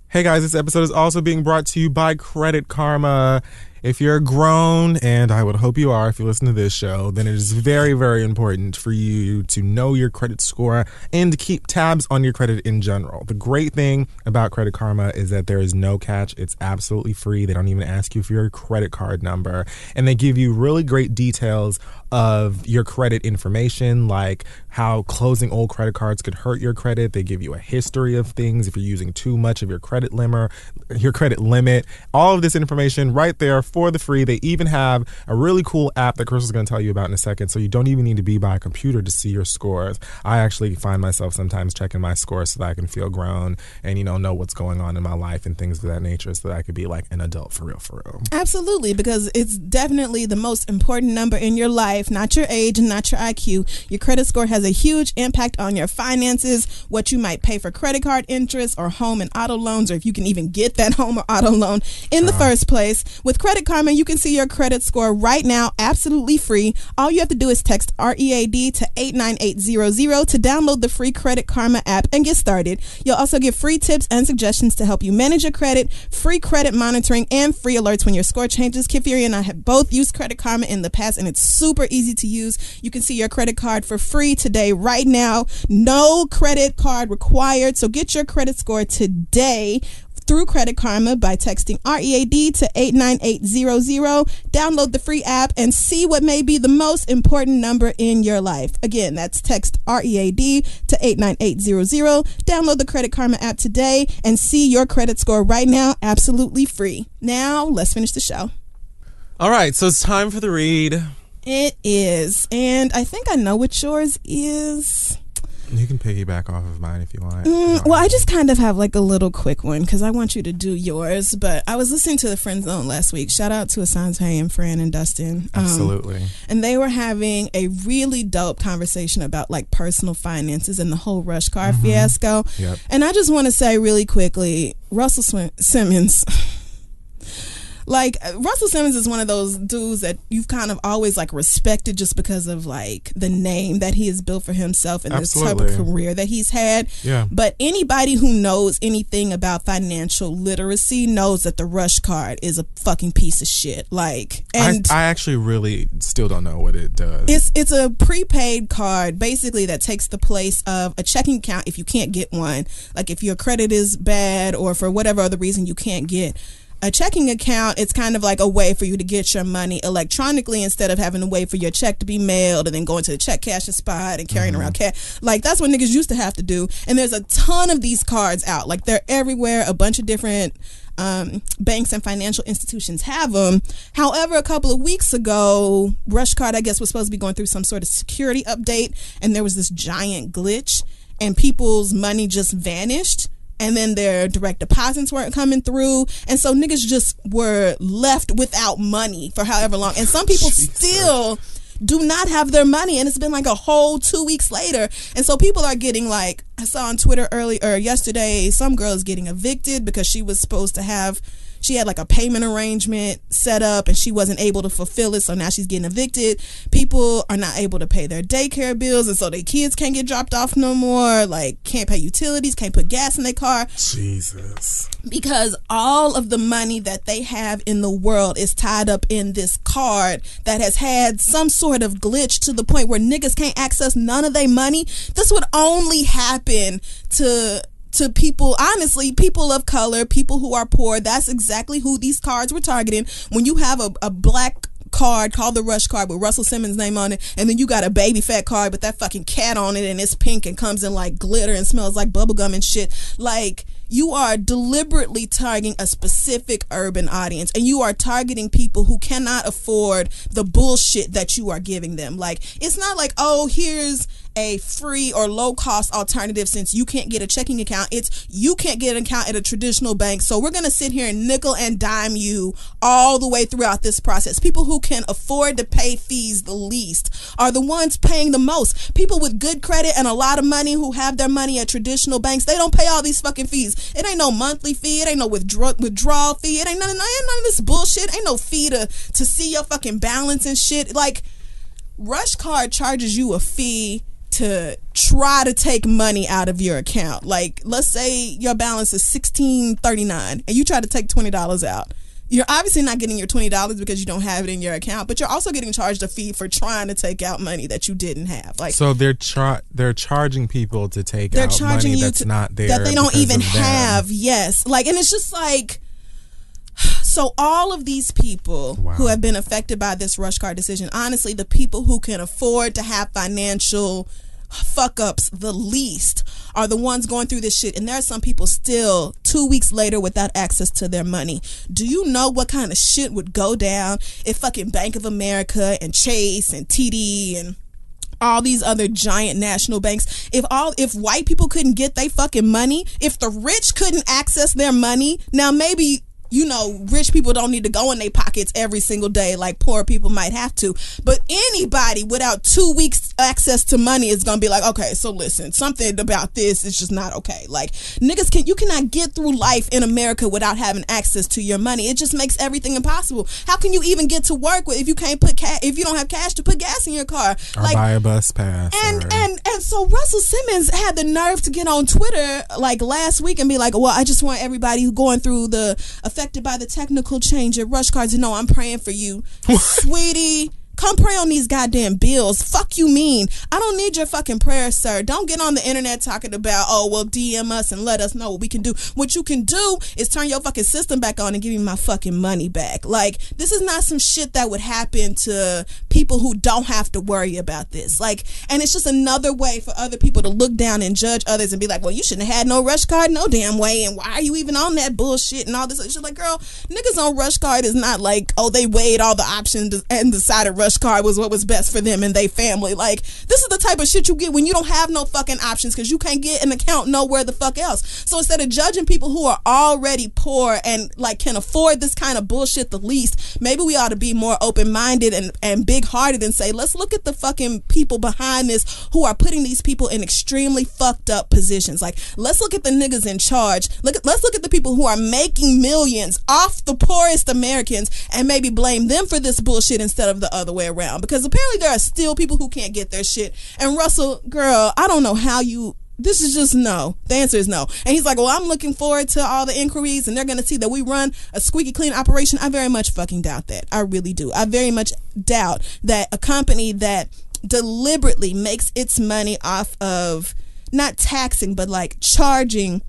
Hey guys, this episode is also being brought to you by Credit Karma. If you're grown, and I would hope you are if you listen to this show, then it is very, very important for you to know your credit score and to keep tabs on your credit in general. The great thing about Credit Karma is that there is no catch. It's absolutely free. They don't even ask you for your credit card number. And they give you really great details of your credit information, like how closing old credit cards could hurt your credit. They give you a history of things if you're using too much of your credit limit, your credit limit. All of this information right there for the free. They even have a really cool app that Chris is going to tell you about in a second, so you don't even need to be by a computer to see your scores. I actually find myself sometimes checking my scores so that I can feel grown and, you know, know what's going on in my life and things of that nature so that I could be like an adult for real, for real. Absolutely, because it's definitely the most important number in your life, not your age and not your I Q. Your credit score has a huge impact on your finances, what you might pay for credit card interest or home and auto loans, or if you can even get that home or auto loan in the uh, first place. With credit Credit Karma, you can see your credit score right now, absolutely free. All you have to do is text R E A D to eight nine eight zero zero to download the free Credit Karma app and get started. You'll also get free tips and suggestions to help you manage your credit, free credit monitoring, and free alerts when your score changes. Kifiri and I have both used Credit Karma in the past, and it's super easy to use. You can see your credit card for free today, right now. No credit card required, so get your credit score today through Credit Karma by texting R E A D to eight nine eight zero zero. Download the free app and see what may be the most important number in your life. Again, that's text R E A D to eight nine eight zero zero. Download the Credit Karma app today and see your credit score right now, absolutely free. Now, let's finish the show. All right, so it's time for The Read. It is. And I think I know what yours is. You can piggyback off of mine if you want. Mm, well, I just kind of have like a little quick one because I want you to do yours. But I was listening to the Friend Zone last week. Shout out to Asante and Fran and Dustin. Um, Absolutely. And they were having a really dope conversation about like personal finances and the whole rush car mm-hmm. fiasco. Yep. And I just want to say really quickly, Russell Swin- Simmons... Like, Russell Simmons is one of those dudes that you've kind of always, like, respected just because of, like, the name that he has built for himself and Absolutely. The type of career that he's had. Yeah. But anybody who knows anything about financial literacy knows that the rush card is a fucking piece of shit. Like, and I, I actually really still don't know what it does. It's it's a prepaid card, basically, that takes the place of a checking account if you can't get one. Like, if your credit is bad or for whatever other reason you can't get a checking account, it's kind of like a way for you to get your money electronically instead of having to wait for your check to be mailed and then going to the check cashing spot and carrying mm-hmm. around cash. Like, that's what niggas used to have to do. And there's a ton of these cards out. Like, they're everywhere. A bunch of different um, banks and financial institutions have them. However, a couple of weeks ago, Rush Card, I guess, was supposed to be going through some sort of security update. And there was this giant glitch. And people's money just vanished. And then their direct deposits weren't coming through. And so niggas just were left without money for however long. And some people Jesus. Still do not have their money. And it's been like a whole two weeks later. And so people are getting like, I saw on Twitter early or yesterday, some girl is getting evicted because she was supposed to have, she had like a payment arrangement set up and she wasn't able to fulfill it. So now she's getting evicted. People are not able to pay their daycare bills. And so their kids can't get dropped off no more. Like, can't pay utilities, can't put gas in their car. Jesus. Because all of the money that they have in the world is tied up in this card that has had some sort of glitch to the point where niggas can't access none of their money. This would only happen to... to people, honestly, people of color, people who are poor. That's exactly who these cards were targeting. When you have a, a black card called the Rush Card with Russell Simmons' name on it, and then you got a baby fat card with that fucking cat on it, and it's pink and comes in like glitter and smells like bubblegum and shit, like... you are deliberately targeting a specific urban audience, and you are targeting people who cannot afford the bullshit that you are giving them. Like, it's not like, oh, here's a free or low cost alternative since you can't get a checking account. It's you can't get an account at a traditional bank, so we're going to sit here and nickel and dime you all the way throughout this process. People who can afford to pay fees the least are the ones paying the most. People with good credit and a lot of money who have their money at traditional banks, they don't pay all these fucking fees. It ain't no monthly fee. It ain't no withdraw- withdrawal fee. It ain't none of, none of this bullshit. Ain't no fee to, to see your fucking balance and shit. Like, Rush Card charges you a fee to try to take money out of your account. Like, let's say your balance is sixteen thirty-nine and you try to take twenty dollars out. You're obviously not getting your twenty dollars because you don't have it in your account, but you're also getting charged a fee for trying to take out money that you didn't have. Like, so they're char- they're charging people to take out money that's to, not there, that they don't even have. Yes. Like, and it's just like, so all of these people wow. who have been affected by this Rush Card decision, honestly, the people who can afford to have financial fuck-ups the least are the ones going through this shit. And there are some people still two weeks later without access to their money. Do you know what kind of shit would go down if fucking Bank of America and Chase and T D and all these other giant national banks, if all if white people couldn't get their fucking money, if the rich couldn't access their money? Now, maybe, you know, rich people don't need to go in their pockets every single day like poor people might have to. But anybody without two weeks access to money is going to be like, okay, so listen, something about this is just not okay. Like, niggas, can, you cannot get through life in America without having access to your money. It just makes everything impossible. How can you even get to work if you can't put ca- if you don't have cash to put gas in your car? Or like, buy a bus pass. And, or... and, and so Russell Simmons had the nerve to get on Twitter like last week and be like, well, I just want everybody who going through the effect by the technical change at Rush Cards, and no, I'm praying for you. Sweetie, come pray on these goddamn bills. Fuck you mean? I don't need your fucking prayers, sir. Don't get on the internet talking about, oh, well, D M us and let us know what we can do. What you can do is turn your fucking system back on and give me my fucking money back. Like, this is not some shit that would happen to people who don't have to worry about this. Like, and it's just another way for other people to look down and judge others and be like, well, you shouldn't have had no Rush Card no damn way, and why are you even on that bullshit and all this. It's just like, girl, niggas on Rush Card is not like, oh, they weighed all the options and decided Rush Card was what was best for them and they family. Like, this is the type of shit you get when you don't have no fucking options because you can't get an account nowhere the fuck else. So instead of judging people who are already poor and like can afford this kind of bullshit the least, maybe we ought to be more open-minded and, and big-hearted and say, let's look at the fucking people behind this who are putting these people in extremely fucked up positions. Like, let's look at the niggas in charge. Look, let's look at the people who are making millions off the poorest Americans and maybe blame them for this bullshit instead of the other way around, because apparently there are still people who can't get their shit. And Russell, girl, I don't know how you, this is just no. The answer is no. And he's like, well, I'm looking forward to all the inquiries and they're going to see that we run a squeaky clean operation. I very much fucking doubt that. I really do. I very much doubt that a company that deliberately makes its money off of not taxing, but like charging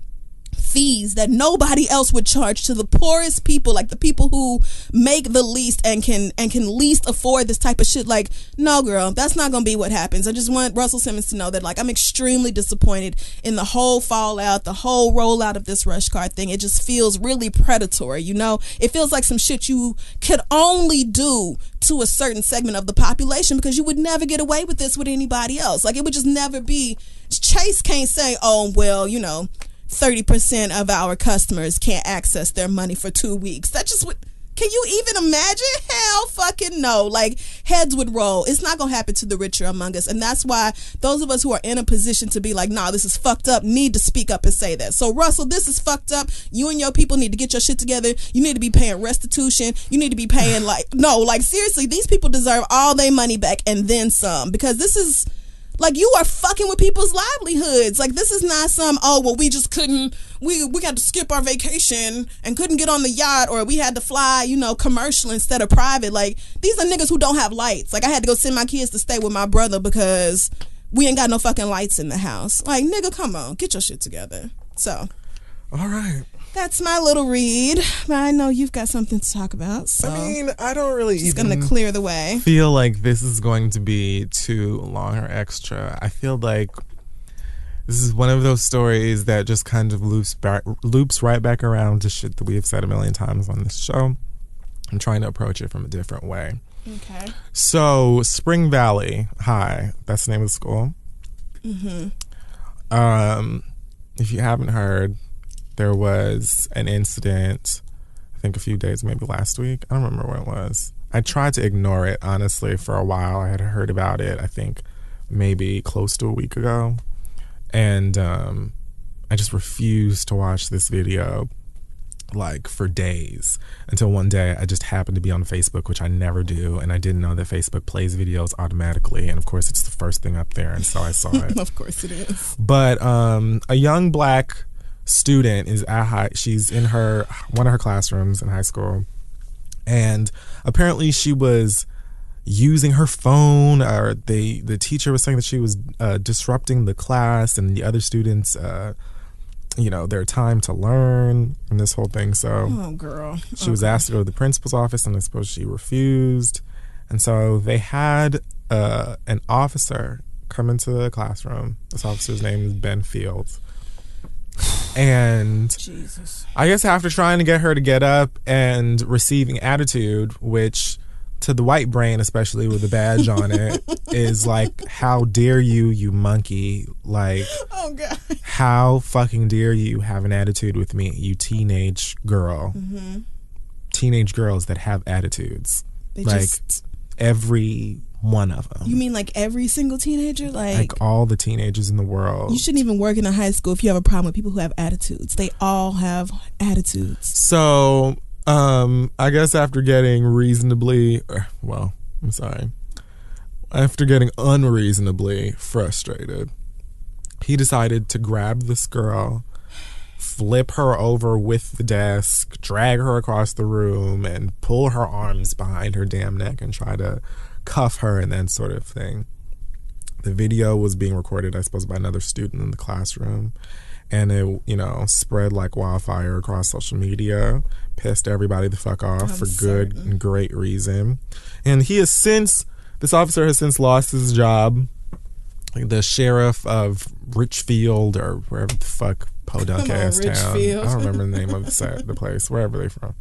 fees that nobody else would charge to the poorest people, like the people who make the least and can and can least afford this type of shit. Like, no, girl, that's not gonna be what happens. I just want Russell Simmons to know that, like, I'm extremely disappointed in the whole fallout, the whole rollout of this Rush Card thing. It just feels really predatory, you know? It feels like some shit you could only do to a certain segment of the population, because you would never get away with this with anybody else. Like, it would just never be. Chase can't say, oh, well, you know, thirty percent of our customers can't access their money for two weeks. That just would, can you even imagine? Hell fucking no. Like, heads would roll. It's not going to happen to the richer among us. And that's why those of us who are in a position to be like, nah, this is fucked up, need to speak up and say that. So, Russell, this is fucked up. You and your people need to get your shit together. You need to be paying restitution. You need to be paying, like, no, like, seriously, these people deserve all their money back and then some, because this is, like, you are fucking with people's livelihoods. Like, this is not some, oh, well, we just couldn't, we we had to skip our vacation and couldn't get on the yacht, or we had to fly, you know, commercial instead of private. Like, these are niggas who don't have lights. Like, I had to go send my kids to stay with my brother because we ain't got no fucking lights in the house. Like, nigga, come on, get your shit together. So, all right. That's my little read, but I know you've got something to talk about. So I mean, I don't really just even gonna clear the way. Feel like this is going to be too long or extra. I feel like This is one of those stories that just kind of loops back, loops right back around to shit that we have said a million times on this show. I'm trying to approach it from a different way. Okay. So, Spring Valley High. That's the name of the school. Mm-hmm. Um, if you haven't heard, there was an incident, I think a few days, maybe last week. I don't remember when it was. I tried to ignore it, honestly, for a while. I had heard about it, I think, maybe close to a week ago. And um, I just refused to watch this video, like, for days, until one day I just happened to be on Facebook, which I never do, and I didn't know that Facebook plays videos automatically, and of course it's the first thing up there, and so I saw it. Of course it is. But um, a young black student is at high, she's in her one of her classrooms in high school, and apparently she was using her phone, or they the teacher was saying that she was uh, disrupting the class and the other students, uh you know, their time to learn and this whole thing. So oh, girl. She okay. was asked to go to the principal's office, and I suppose she refused. And so they had uh, an officer come into the classroom. This officer's name is Ben Fields. And Jesus. I guess after trying to get her to get up and receiving attitude, which to the white brain, especially with the badge on it, is like, how dare you, you monkey. Like, oh, God. How fucking dare you have an attitude with me, you teenage girl. Mm-hmm. Teenage girls that have attitudes. They like, just... every one of them. You mean like every single teenager? Like, like all the teenagers in the world. You shouldn't even work in a high school if you have a problem with people who have attitudes. They all have attitudes. So... Um, I guess after getting reasonably, well, I'm sorry, after getting unreasonably frustrated, he decided to grab this girl, flip her over with the desk, drag her across the room, and pull her arms behind her damn neck and try to cuff her and that sort of thing. The video was being recorded, I suppose, by another student in the classroom. And it, you know, spread like wildfire across social media, pissed everybody the fuck off I'm for certain. good and great reason. And he has since, this officer has since lost his job. The sheriff of Richfield or wherever the fuck, podunk ass town. Richfield. I don't remember the name of the, the place, wherever they're from.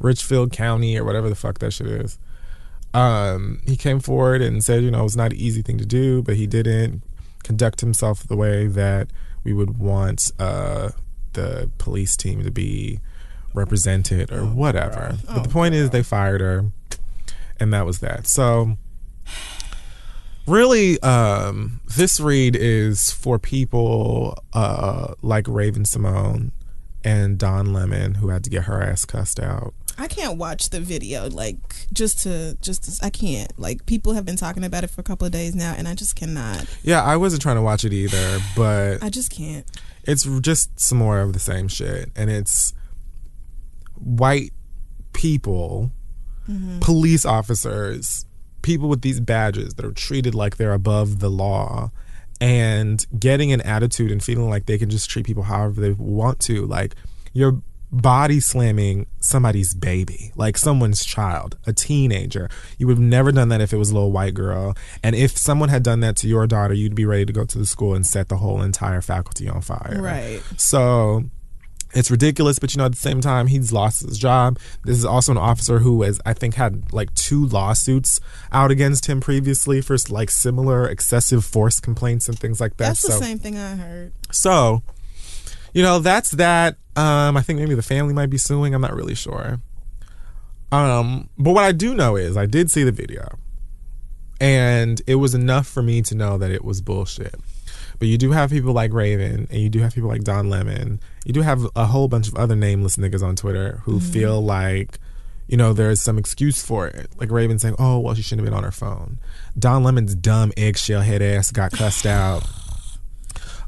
Richfield County or whatever the fuck that shit is. Um, he came forward and said, you know, it's not an easy thing to do, but he didn't conduct himself the way that we would want uh, the police team to be represented or oh, whatever. Oh, but the point girl. is they fired her, and that was that. So really, um, this read is for people uh, like Raven Simone and Don Lemon, who had to get her ass cussed out. I can't watch the video, like, just to, just to, I can't. Like, people have been talking about it for a couple of days now, and I just cannot. Yeah, I wasn't trying to watch it either, but... I just can't. It's just some more of the same shit, and it's white people, mm-hmm. police officers, people with these badges that are treated like they're above the law, and getting an attitude and feeling like they can just treat people however they want to. Like, you're... body slamming somebody's baby, like someone's child, a teenager. You would have never done that if it was a little white girl. And if someone had done that to your daughter, you'd be ready to go to the school and set the whole entire faculty on fire. Right. So it's ridiculous, but you know, at the same time, he's lost his job. This is also an officer who has, I think, had like two lawsuits out against him previously for like similar excessive force complaints and things like that. That's the so, same thing I heard. So, you know, that's that. Um, I think maybe the family might be suing. I'm not really sure. Um, but what I do know is I did see the video. And it was enough for me to know that it was bullshit. But you do have people like Raven. And you do have people like Don Lemon. You do have a whole bunch of other nameless niggas on Twitter who mm-hmm. feel like, you know, there's some excuse for it. Like Raven saying, oh, well, she shouldn't have been on her phone. Don Lemon's dumb eggshell head ass got cussed out.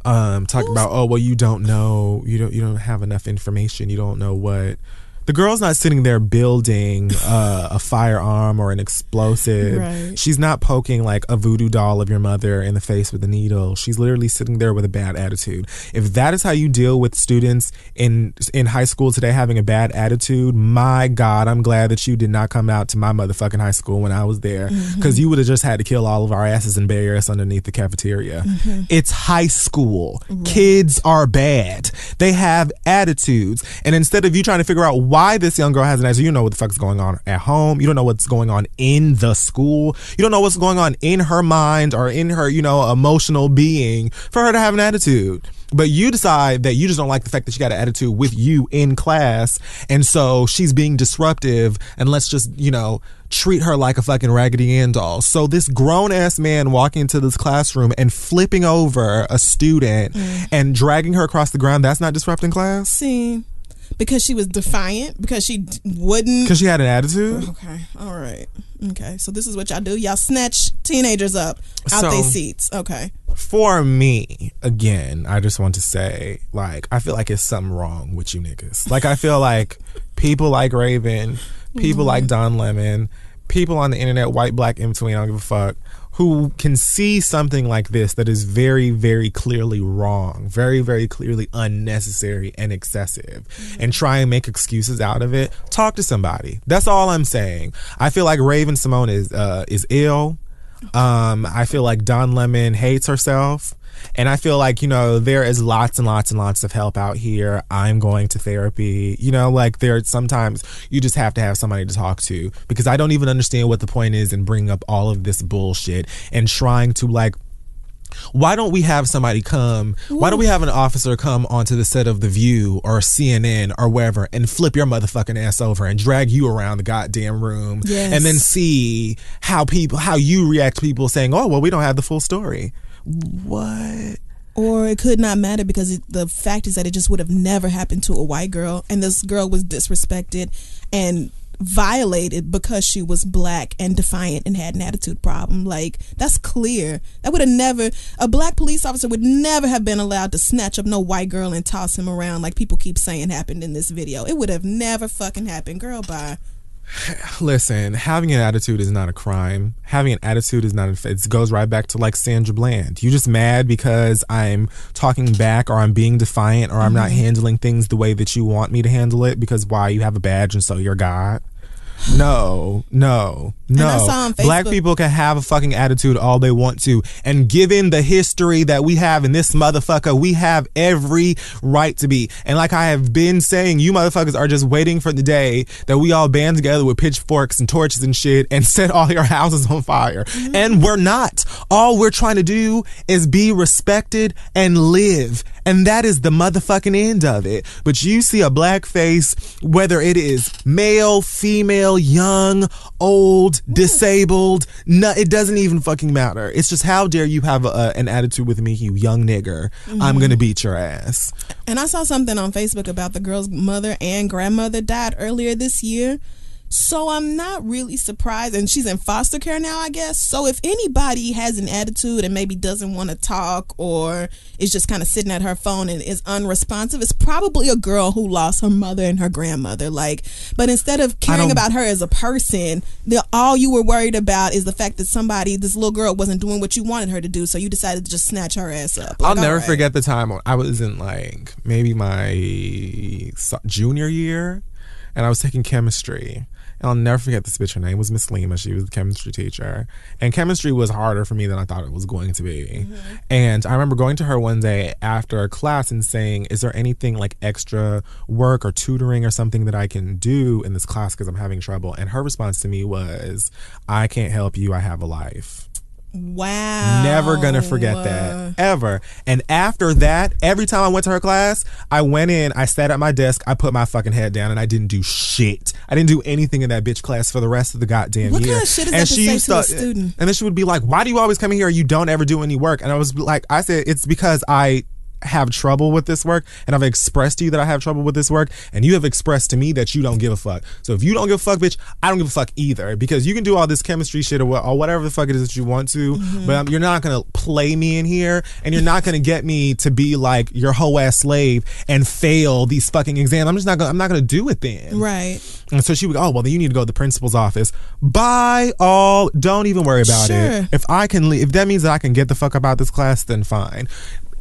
Um, talking about, oh, well, you don't know, you don't, you don't have enough information, you don't know what the girl's not sitting there building uh, a firearm or an explosive. Right. She's not poking like a voodoo doll of your mother in the face with a needle. She's literally sitting there with a bad attitude. If that is how you deal with students in in high school today having a bad attitude, my God, I'm glad that you did not come out to my motherfucking high school when I was there, because mm-hmm. you would have just had to kill all of our asses and bury us underneath the cafeteria. Mm-hmm. It's high school. Right. Kids are bad. They have attitudes. And instead of you trying to figure out why Why this young girl has an attitude, you know what the fuck's going on at home. You don't know what's going on in the school. You don't know what's going on in her mind or in her, you know, emotional being for her to have an attitude. But you decide that you just don't like the fact that she got an attitude with you in class. And so she's being disruptive, and let's just, you know, treat her like a fucking Raggedy Ann doll. So this grown ass man walking into this classroom and flipping over a student mm. and dragging her across the ground, that's not disrupting class? See. Because she was defiant, because she wouldn't... Because she had an attitude? Okay, all right. Okay, so this is what y'all do. Y'all snatch teenagers up out so, their seats. Okay. For me, again, I just want to say, like, I feel like it's something wrong with you niggas. Like, I feel like people like Raven, people mm-hmm. like Don Lemon, people on the internet, white, black, in between, I don't give a fuck, who can see something like this that is very, very clearly wrong, very, very clearly unnecessary and excessive, mm-hmm. and try and make excuses out of it. Talk to somebody. That's all I'm saying. I feel like Raven Simone is uh, is ill. Um, I feel like Don Lemon hates herself. And I feel like, you know, there is lots and lots and lots of help out here. I'm going to therapy. You know, like, there sometimes you just have to have somebody to talk to, because I don't even understand what the point is in bringing up all of this bullshit and trying to, like, why don't we have somebody come? Ooh. Why don't we have an officer come onto the set of The View or C N N or wherever and flip your motherfucking ass over and drag you around the goddamn room, yes. and then see how people, how you react to people saying, oh, well, we don't have the full story. What? Or it could not matter, because it, the fact is that it just would have never happened to a white girl, and this girl was disrespected and violated because she was black and defiant and had an attitude problem. Like, that's clear. That would have never, a black police officer would never have been allowed to snatch up no white girl and toss him around like people keep saying happened in this video. It would have never fucking happened. Girl, bye. Listen, having an attitude is not a crime. Having an attitude is not a, it goes right back to like Sandra Bland. You just mad because I'm talking back, or I'm being defiant, or I'm mm-hmm. not handling things the way that you want me to handle it, because why? You have a badge and so you're God. No, no, no. Black people can have a fucking attitude all they want to. And given the history that we have in this motherfucker, we have every right to be. And like I have been saying, you motherfuckers are just waiting for the day that we all band together with pitchforks and torches and shit and set all your houses on fire. Mm-hmm. And we're not. All we're trying to do is be respected and live. And that is the motherfucking end of it. But you see a black face, whether it is male, female, young, old, disabled, no, it doesn't even fucking matter. It's just, how dare you have a, a, an attitude with me, you young nigger. Mm-hmm. I'm going to beat your ass. And I saw something on Facebook about the girl's mother and grandmother died earlier this year. So I'm not really surprised. And she's in foster care now, I guess. So if anybody has an attitude and maybe doesn't want to talk, or is just kind of sitting at her phone and is unresponsive, it's probably a girl who lost her mother and her grandmother. Like, but instead of caring about her as a person, the, all you were worried about is the fact that somebody, this little girl, wasn't doing what you wanted her to do. So you decided to just snatch her ass up. Like, I'll never right. forget the time when I was in like maybe my junior year, and I was taking chemistry. And I'll never forget this bitch. Her name was Miss Lima. She was the chemistry teacher. And chemistry was harder for me than I thought it was going to be. Mm-hmm. And I remember going to her one day after a class and saying, is there anything like extra work or tutoring or something that I can do in this class, because I'm having trouble? And her response to me was, I can't help you. I have a life. Wow. Never gonna forget that, ever. And after that, every time I went to her class, I went in, I sat at my desk, I put my fucking head down, and I didn't do shit. I didn't do anything in that bitch class for the rest of the goddamn what year. What kind of shit is and that she to say to a student? And then she would be like, why do you always come in here, you don't ever do any work? And I was like, I said, it's because I have trouble with this work, and I've expressed to you that I have trouble with this work, and you have expressed to me that you don't give a fuck. So if you don't give a fuck, bitch, I don't give a fuck either, because you can do all this chemistry shit or, or whatever the fuck it is that you want to, mm-hmm. but um, you're not gonna play me in here, and you're not gonna get me to be like your hoe ass slave and fail these fucking exams. I'm just not gonna, I'm not gonna do it then. Right. And so she would go, oh, well, then you need to go to the principal's office. By all, don't even worry about sure. it. If I can leave, if that means that I can get the fuck about this class, then fine.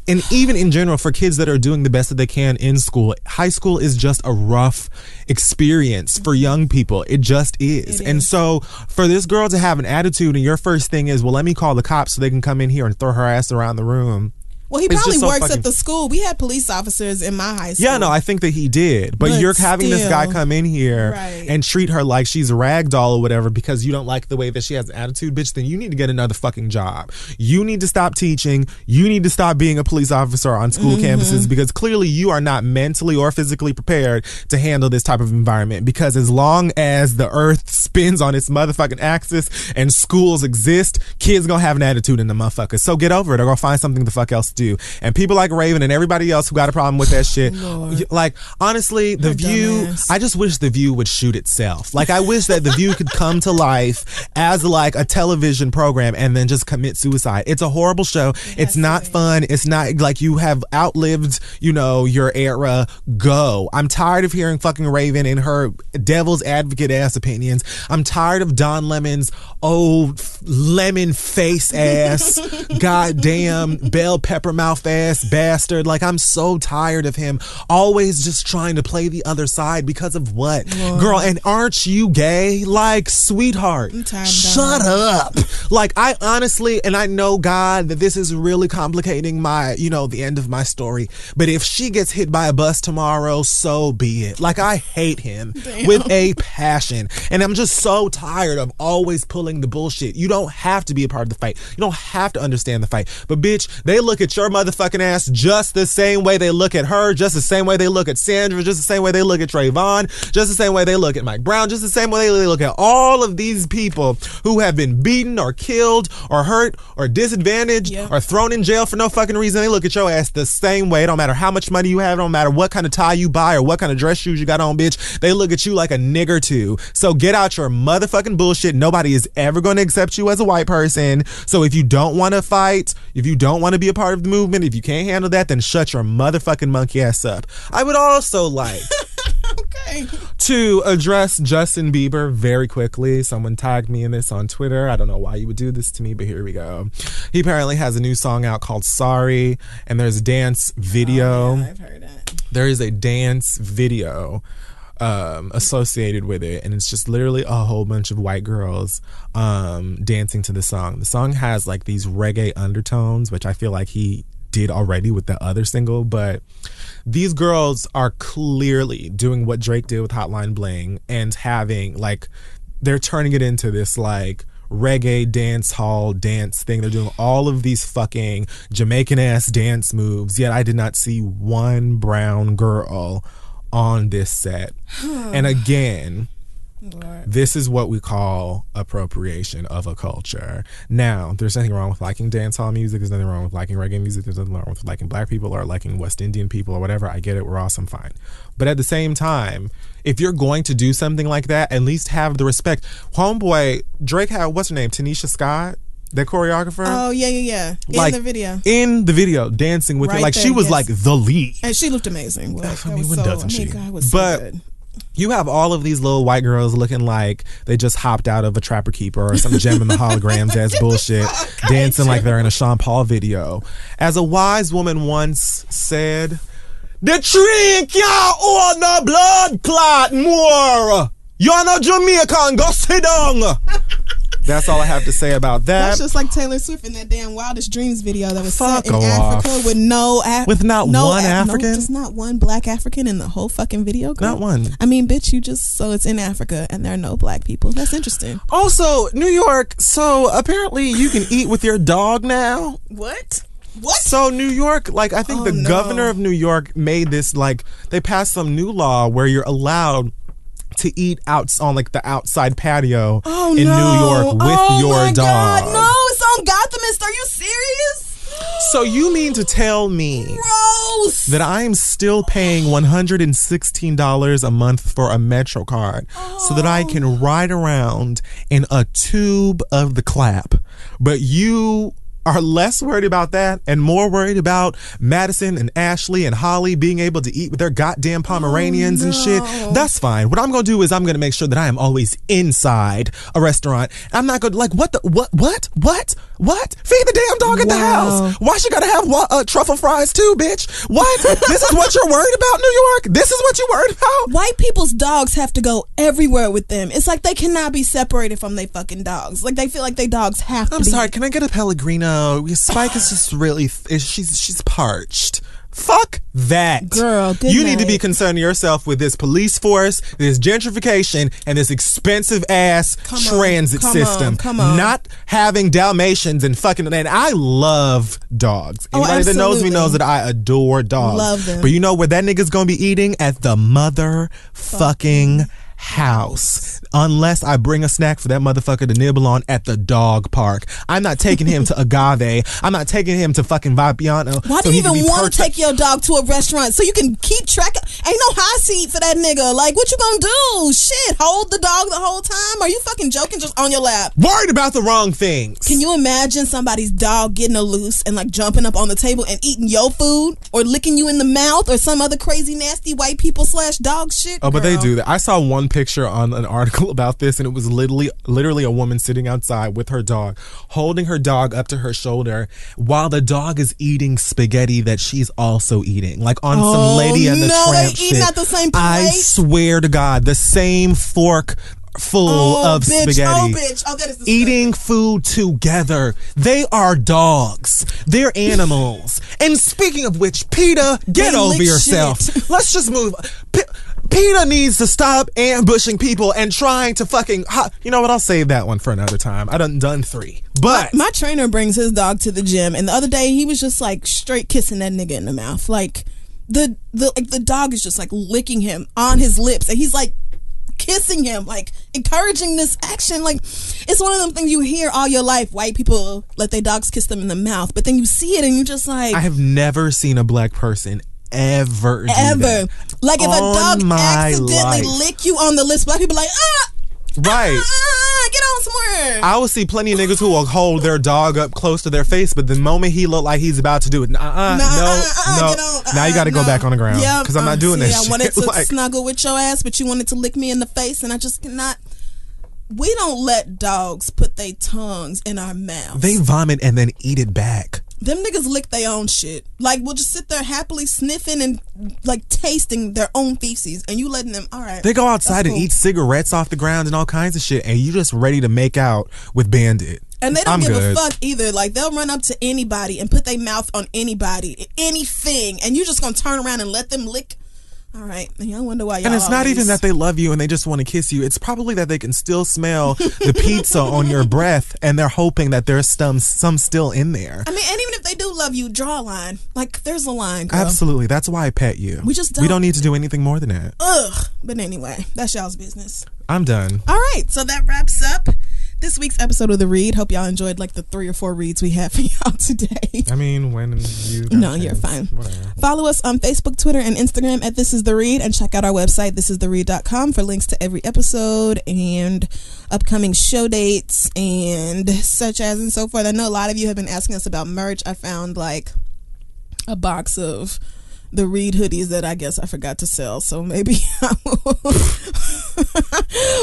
And even in general, for kids that are doing the best that they can in school, high school is just a rough experience for young people. It just is. It is. And so for this girl to have an attitude and your first thing is, well, let me call the cops so they can come in here and throw her ass around the room. Well, he it's probably so works fucking... at the school. We had police officers in my high school. Yeah, no, I think that he did. But, but you're having still, this guy come in here right. and treat her like she's ragdoll or whatever because you don't like the way that she has an attitude, bitch, then you need to get another fucking job. You need to stop teaching. You need to stop being a police officer on school mm-hmm. campuses, because clearly you are not mentally or physically prepared to handle this type of environment, because as long as the earth spins on its motherfucking axis and schools exist, kids gonna have an attitude in the motherfucker. So get over it or go find something the fuck else do. And people like Raven and everybody else who got a problem with that shit, Lord. Like honestly, the Her View, I just wish The View would shoot itself. Like I wish that The View could come to life as like a television program and then just commit suicide. It's a horrible show. It it's not be. fun. It's not like you have outlived, you know, your era. Go. I'm tired of hearing fucking Raven and her devil's advocate ass opinions. I'm tired of Don Lemon's old lemon face ass goddamn bell pepper mouth ass bastard. Like I'm so tired of him always just trying to play the other side because of what? Lord. Girl, and aren't you gay? Like, sweetheart, shut up. Like I honestly, and I know God that this is really complicating my, you know, the end of my story, but if she gets hit by a bus tomorrow, so be it. Like I hate him Damn. with a passion, and I'm just so tired of always pulling the bullshit. You don't have to be a part of the fight. You don't have to understand the fight, but bitch, they look at your motherfucking ass just the same way they look at her, just the same way they look at Sandra, just the same way they look at Trayvon, just the same way they look at Mike Brown, just the same way they look at all of these people who have been beaten or killed or hurt or disadvantaged yeah. or thrown in jail for no fucking reason. They look at your ass the same way. It don't matter how much money you have, it don't matter what kind of tie you buy or what kind of dress shoes you got on, bitch. They look at you like a nigger too. So get out your motherfucking bullshit. Nobody is ever going to accept you as a white person. So if you don't want to fight, if you don't want to be a part of the movement, if you can't handle that, then shut your motherfucking monkey ass up. I would also like okay. to address Justin Bieber very quickly. Someone tagged me in this on Twitter. I don't know why you would do this to me, but here we go. He apparently has a new song out called Sorry, and there's a dance video. Oh, yeah, I've heard it. There is a dance video um associated with it, and it's just literally a whole bunch of white girls um dancing to the song. The song has like these reggae undertones, which I feel like he did already with the other single, but these girls are clearly doing what Drake did with Hotline Bling and having like, they're turning it into this like reggae dance hall dance thing. They're doing all of these fucking Jamaican ass dance moves, yet I did not see one brown girl on this set. And again, Lord. This is what we call appropriation of a culture. Now, there's nothing wrong with liking dance hall music. There's nothing wrong with liking reggae music. There's nothing wrong with liking black people or liking West Indian people or whatever. I get it. We're awesome. Fine. But at the same time, if you're going to do something like that, at least have the respect. Homeboy, Drake had, what's her name? Tanisha Scott? The choreographer. Oh yeah, yeah, yeah. Like, in the video. In the video, dancing with right her, like there, she was yes. like the lead, and she looked amazing. Like, I mean, when so, doesn't she? God, was but. So good. You have all of these little white girls looking like they just hopped out of a Trapper Keeper or some Gem in the Holograms ass bullshit, dancing like they're in a Sean Paul video. As a wise woman once said, "The drink y'all on the blood clot more. You're not Jamaican. Go sit down." That's all I have to say about that. That's just like Taylor Swift in that damn Wildest Dreams video that was Fuck set in off. Africa with no Af- with not no one Af- African, no, just not one black African in the whole fucking video. Girl. Not one. I mean, bitch, you just so it's in Africa and there are no black people. That's interesting. Also, New York. So apparently, you can eat with your dog now. What? What? So New York, like I think oh, the no. governor of New York made this like they passed some new law where you're allowed to eat out on like the outside patio oh, in no. New York with oh, your dog. God, no, it's on Gothamist. Are you serious? So you mean to tell me Gross. that I am still paying one hundred sixteen dollars a month for a Metro card oh. so that I can ride around in a tube of the clap, but you are less worried about that and more worried about Madison and Ashley and Holly being able to eat with their goddamn Pomeranians oh, no. and shit. That's fine. What I'm going to do is I'm going to make sure that I am always inside a restaurant. I'm not going to, like, what the, what, what, what, what? Feed the damn dog at wow. the house. Why she got to have uh, truffle fries too, bitch? What? This is what you're worried about, New York? This is what you're worried about? White people's dogs have to go everywhere with them. It's like they cannot be separated from their fucking dogs. Like, they feel like their dogs have I'm to be. I'm sorry, can I get a Pellegrino? No, Spike is just really, th- she's she's parched. Fuck that. Girl, good You night. need to be concerning yourself with this police force, this gentrification, and this expensive ass come transit on, come system. On, come on. Not having Dalmatians and fucking, and I love dogs. Oh, Anybody absolutely. that knows me knows that I adore dogs. Love them. But you know where that nigga's gonna be eating? At the motherfucking Fuck. house, unless I bring a snack for that motherfucker to nibble on at the dog park. I'm not taking him to Agave. I'm not taking him to fucking Vapiano. Why do so you even want to perch- take your dog to a restaurant so you can keep track of? Ain't no high seat for that nigga. Like, what you gonna do? Shit, hold the dog the whole time? Are you fucking joking? Just on your lap. Worried about the wrong things. Can you imagine somebody's dog getting a loose and like jumping up on the table and eating your food or licking you in the mouth or some other crazy nasty white people slash dog shit? Oh, girl. But they do that. I saw one picture on an article about this, and it was literally literally a woman sitting outside with her dog, holding her dog up to her shoulder while the dog is eating spaghetti that she's also eating, like on oh, some Lady and the no, Tramp shit. At the same plate. I swear to God, the same fork full oh, of bitch, spaghetti. Oh, bitch. Oh, that is eating food together. They are dogs. They're animals. And speaking of which, PETA, get they over yourself. Shit. Let's just move. P- PETA needs to stop ambushing people and trying to fucking... Ho- you know what? I'll save that one for another time. I done done three. But... My, my trainer brings his dog to the gym, and the other day he was just like straight kissing that nigga in the mouth. Like, the, the, like, the dog is just like licking him on his lips, and he's like kissing him, like encouraging this action. Like, it's one of them things you hear all your life. White people let their dogs kiss them in the mouth, but then you see it and you just like... I have never seen a black person ever ever like if on a dog accidentally life. lick you on the lips, black people like ah right ah, get on somewhere. I will see plenty of niggas who will hold their dog up close to their face, but the moment he look like he's about to do it, nah, uh, nah, no uh, no on, uh, now you gotta uh, go no. back on the ground because yeah, I'm um, not doing see, this I shit. wanted to like, snuggle with your ass, but you wanted to lick me in the face, and I just cannot. We don't let dogs put their tongues in our mouths. They vomit and then eat it back. Them niggas lick their own shit. Like, we'll just sit there happily sniffing and, like, tasting their own feces. And you letting them, all right. They go outside and cool. eat cigarettes off the ground and all kinds of shit. And you just ready to make out with Bandit. And they don't I'm give good. a fuck either. Like, they'll run up to anybody and put their mouth on anybody, anything. And you're just going to turn around and let them lick. All right. And I wonder why y'all. And it's not always... even that they love you and they just want to kiss you. It's probably that they can still smell the pizza on your breath, and they're hoping that there's some, some still in there. I mean, and even if they do love you, draw a line. Like, there's a line, girl. Absolutely. That's why I pet you. We just don't. We don't need to do anything more than that. Ugh. But anyway, that's y'all's business. I'm done. All right. So that wraps up this week's episode of The Read. Hope y'all enjoyed like the three or four reads we had for y'all today. I mean, when you... No, you're fine. Whatever. Follow us on Facebook, Twitter, and Instagram at This Is The Read, and check out our website, this is the read dot com, for links to every episode and upcoming show dates and such as and so forth. I know a lot of you have been asking us about merch. I found like a box of The Read hoodies that I guess I forgot to sell, so maybe I will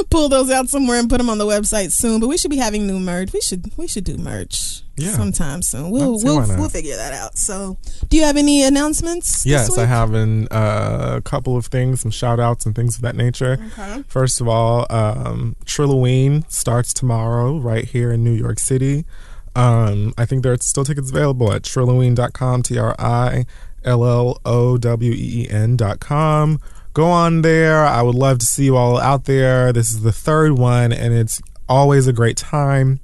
pull those out somewhere and put them on the website soon. But we should be having new merch. We should we should do merch yeah. sometime soon. We'll we'll, we'll figure that out. So, do you have any announcements? Yes, this week? I have an, uh, a couple of things, some shout outs and things of that nature. Okay. First of all, um, Trilloween starts tomorrow right here in New York City. Um, I think there are still tickets available at trilloween dot com. T R I L L O W E E N dot com. Go on there. I would love to see you all out there. This is the third one, and it's always a great time.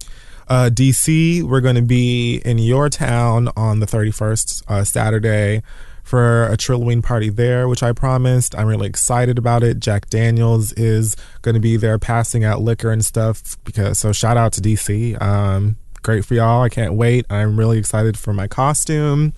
Uh, D C, we're going to be in your town on the thirty-first, uh, Saturday, for a Trilloween party there, which I promised. I'm really excited about it. Jack Daniels is going to be there passing out liquor and stuff. Because so shout out to D C. Um, great for y'all. I can't wait. I'm really excited for my costume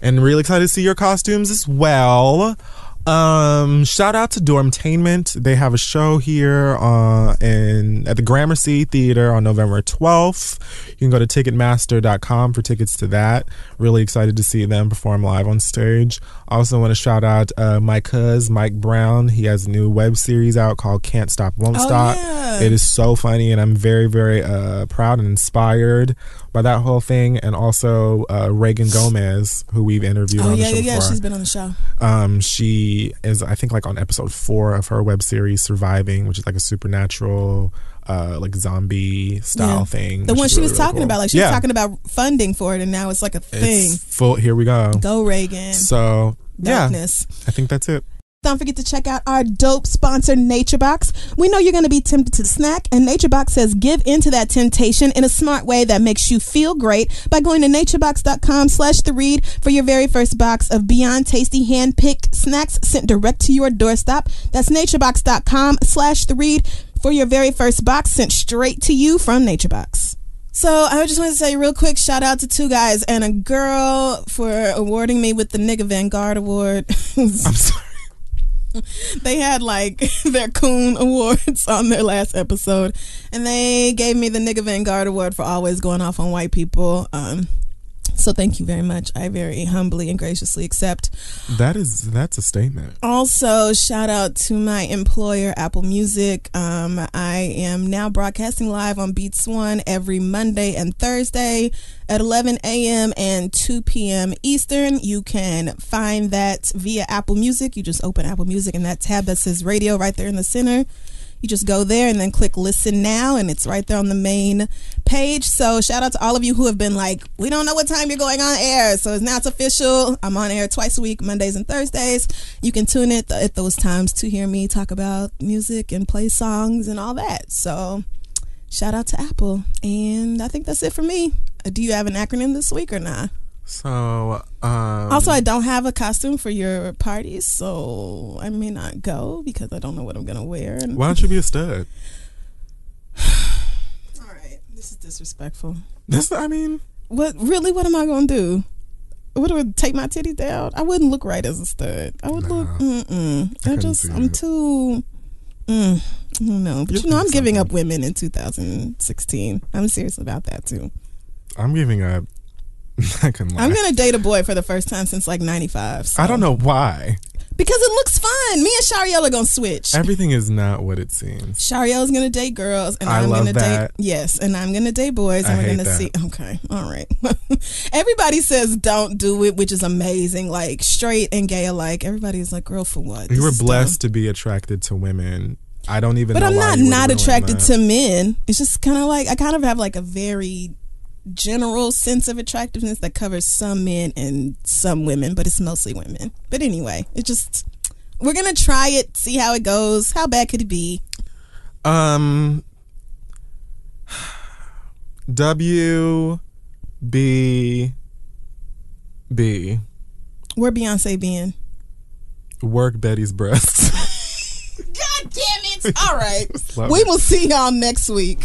and really excited to see your costumes as well. Um, shout out to Dormtainment. They have a show here uh, in, at the Gramercy Theater on November twelfth. You can go to ticketmaster dot com for tickets to that. Really excited to see them perform live on stage. Also want to shout out uh, my cuz, Mike Brown. He has a new web series out called Can't Stop, Won't oh, Stop. Yeah. It is so funny, and I'm very, very uh, proud and inspired by that whole thing. And also uh, Reagan Gomez, who we've interviewed oh, on yeah, the show yeah, before. Yeah, she's been on the show. Um, she is, I think, like on episode four of her web series Surviving, which is like a supernatural uh like zombie style yeah. thing. The one she really, was talking really cool. about like she yeah. was talking about funding for it, and now it's like a thing. It's full. Here we go. Go Reagan. So darkness. Yeah, I think that's it. Don't forget to check out our dope sponsor, NatureBox. We know you're going to be tempted to snack, and NatureBox says give in to that temptation in a smart way that makes you feel great by going to naturebox dot com slash the read for your very first box of Beyond Tasty hand-picked snacks sent direct to your doorstep. That's naturebox dot com slash the read for your very first box sent straight to you from NatureBox. So I just wanted to say real quick, shout out to two guys and a girl for awarding me with the Nigga Vanguard Award. I'm sorry. They had like their Coon Awards on their last episode, and they gave me the Nigga Vanguard Award for always going off on white people. Um, so thank you very much. I very humbly and graciously accept. That is, that's a statement. Also, shout out to my employer, Apple Music. Um, I am now broadcasting live on Beats One every Monday and Thursday at eleven a.m. and two p.m. Eastern. You can find that via Apple Music. You just open Apple Music and that tab that says radio right there in the center. You just go there and then click listen now, and it's right there on the main page. So shout out to all of you who have been like, we don't know what time you're going on air. So it's now it's official. I'm on air twice a week, Mondays and Thursdays. You can tune in th- at those times to hear me talk about music and play songs and all that. So shout out to Apple. And I think that's it for me. Do you have an acronym this week or not? So, um, also, I don't have a costume for your parties, so I may not go because I don't know what I'm going to wear. Why don't you be a stud? All right. This is disrespectful. This, I mean, what really, what am I going to do? What do I take my titties down? I wouldn't look right as a stud. I would nah, look, mm-mm. I, I just, I'm it. too, mm, I don't know. But you, you know, I'm something. giving up women in two thousand sixteen. I'm serious about that, too. I'm giving up. I couldn't lie. I'm going to date a boy for the first time since like ninety-five. So. I don't know why. Because it looks fun. Me and Sharielle are going to switch. Everything is not what it seems. Sharielle's going to date girls. And I I'm love gonna that. Date, yes. And I'm going to date boys. And I we're going to see. Okay. All right. Everybody says don't do it, which is amazing. Like straight and gay alike. Everybody's like, girl, for what? You were blessed dumb. to be attracted to women. I don't even but know But I'm why not you not attracted to men. It's just kind of like, I kind of have like a very... general sense of attractiveness that covers some men and some women, but it's mostly women. But anyway, it just, we're gonna try it, see how it goes. How bad could it be? Um, W B B. Where Beyonce been? Work Betty's breasts. God damn it! All right, we will see y'all next week.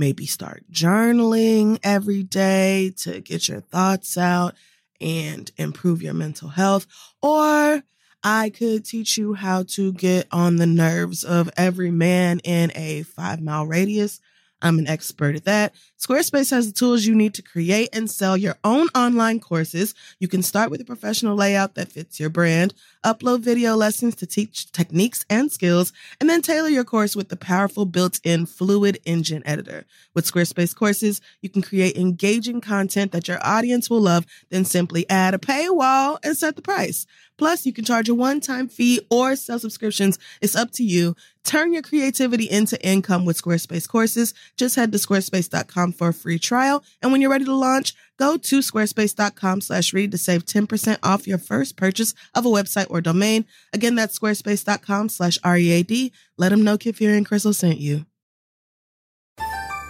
maybe start journaling every day to get your thoughts out and improve your mental health. Or I could teach you how to get on the nerves of every man in a five mile radius. I'm an expert at that. Squarespace has the tools you need to create and sell your own online courses. You can start with a professional layout that fits your brand, upload video lessons to teach techniques and skills, and then tailor your course with the powerful built-in Fluid Engine editor. With Squarespace Courses, you can create engaging content that your audience will love, then simply add a paywall and set the price. Plus, you can charge a one-time fee or sell subscriptions. It's up to you. Turn your creativity into income with Squarespace Courses. Just head to squarespace dot com for a free trial. And when you're ready to launch, Go to squarespace.com slash read to save ten percent off your first purchase of a website or domain. Again, that's squarespace.com slash R-E-A-D. Let them know Kid Fury and Crystal sent you.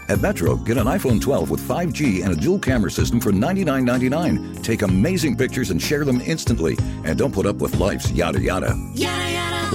At Metro, get an iPhone twelve with five G and a dual camera system for ninety-nine ninety-nine. Take amazing pictures and share them instantly. And don't put up with life's yada yada. Yada yada.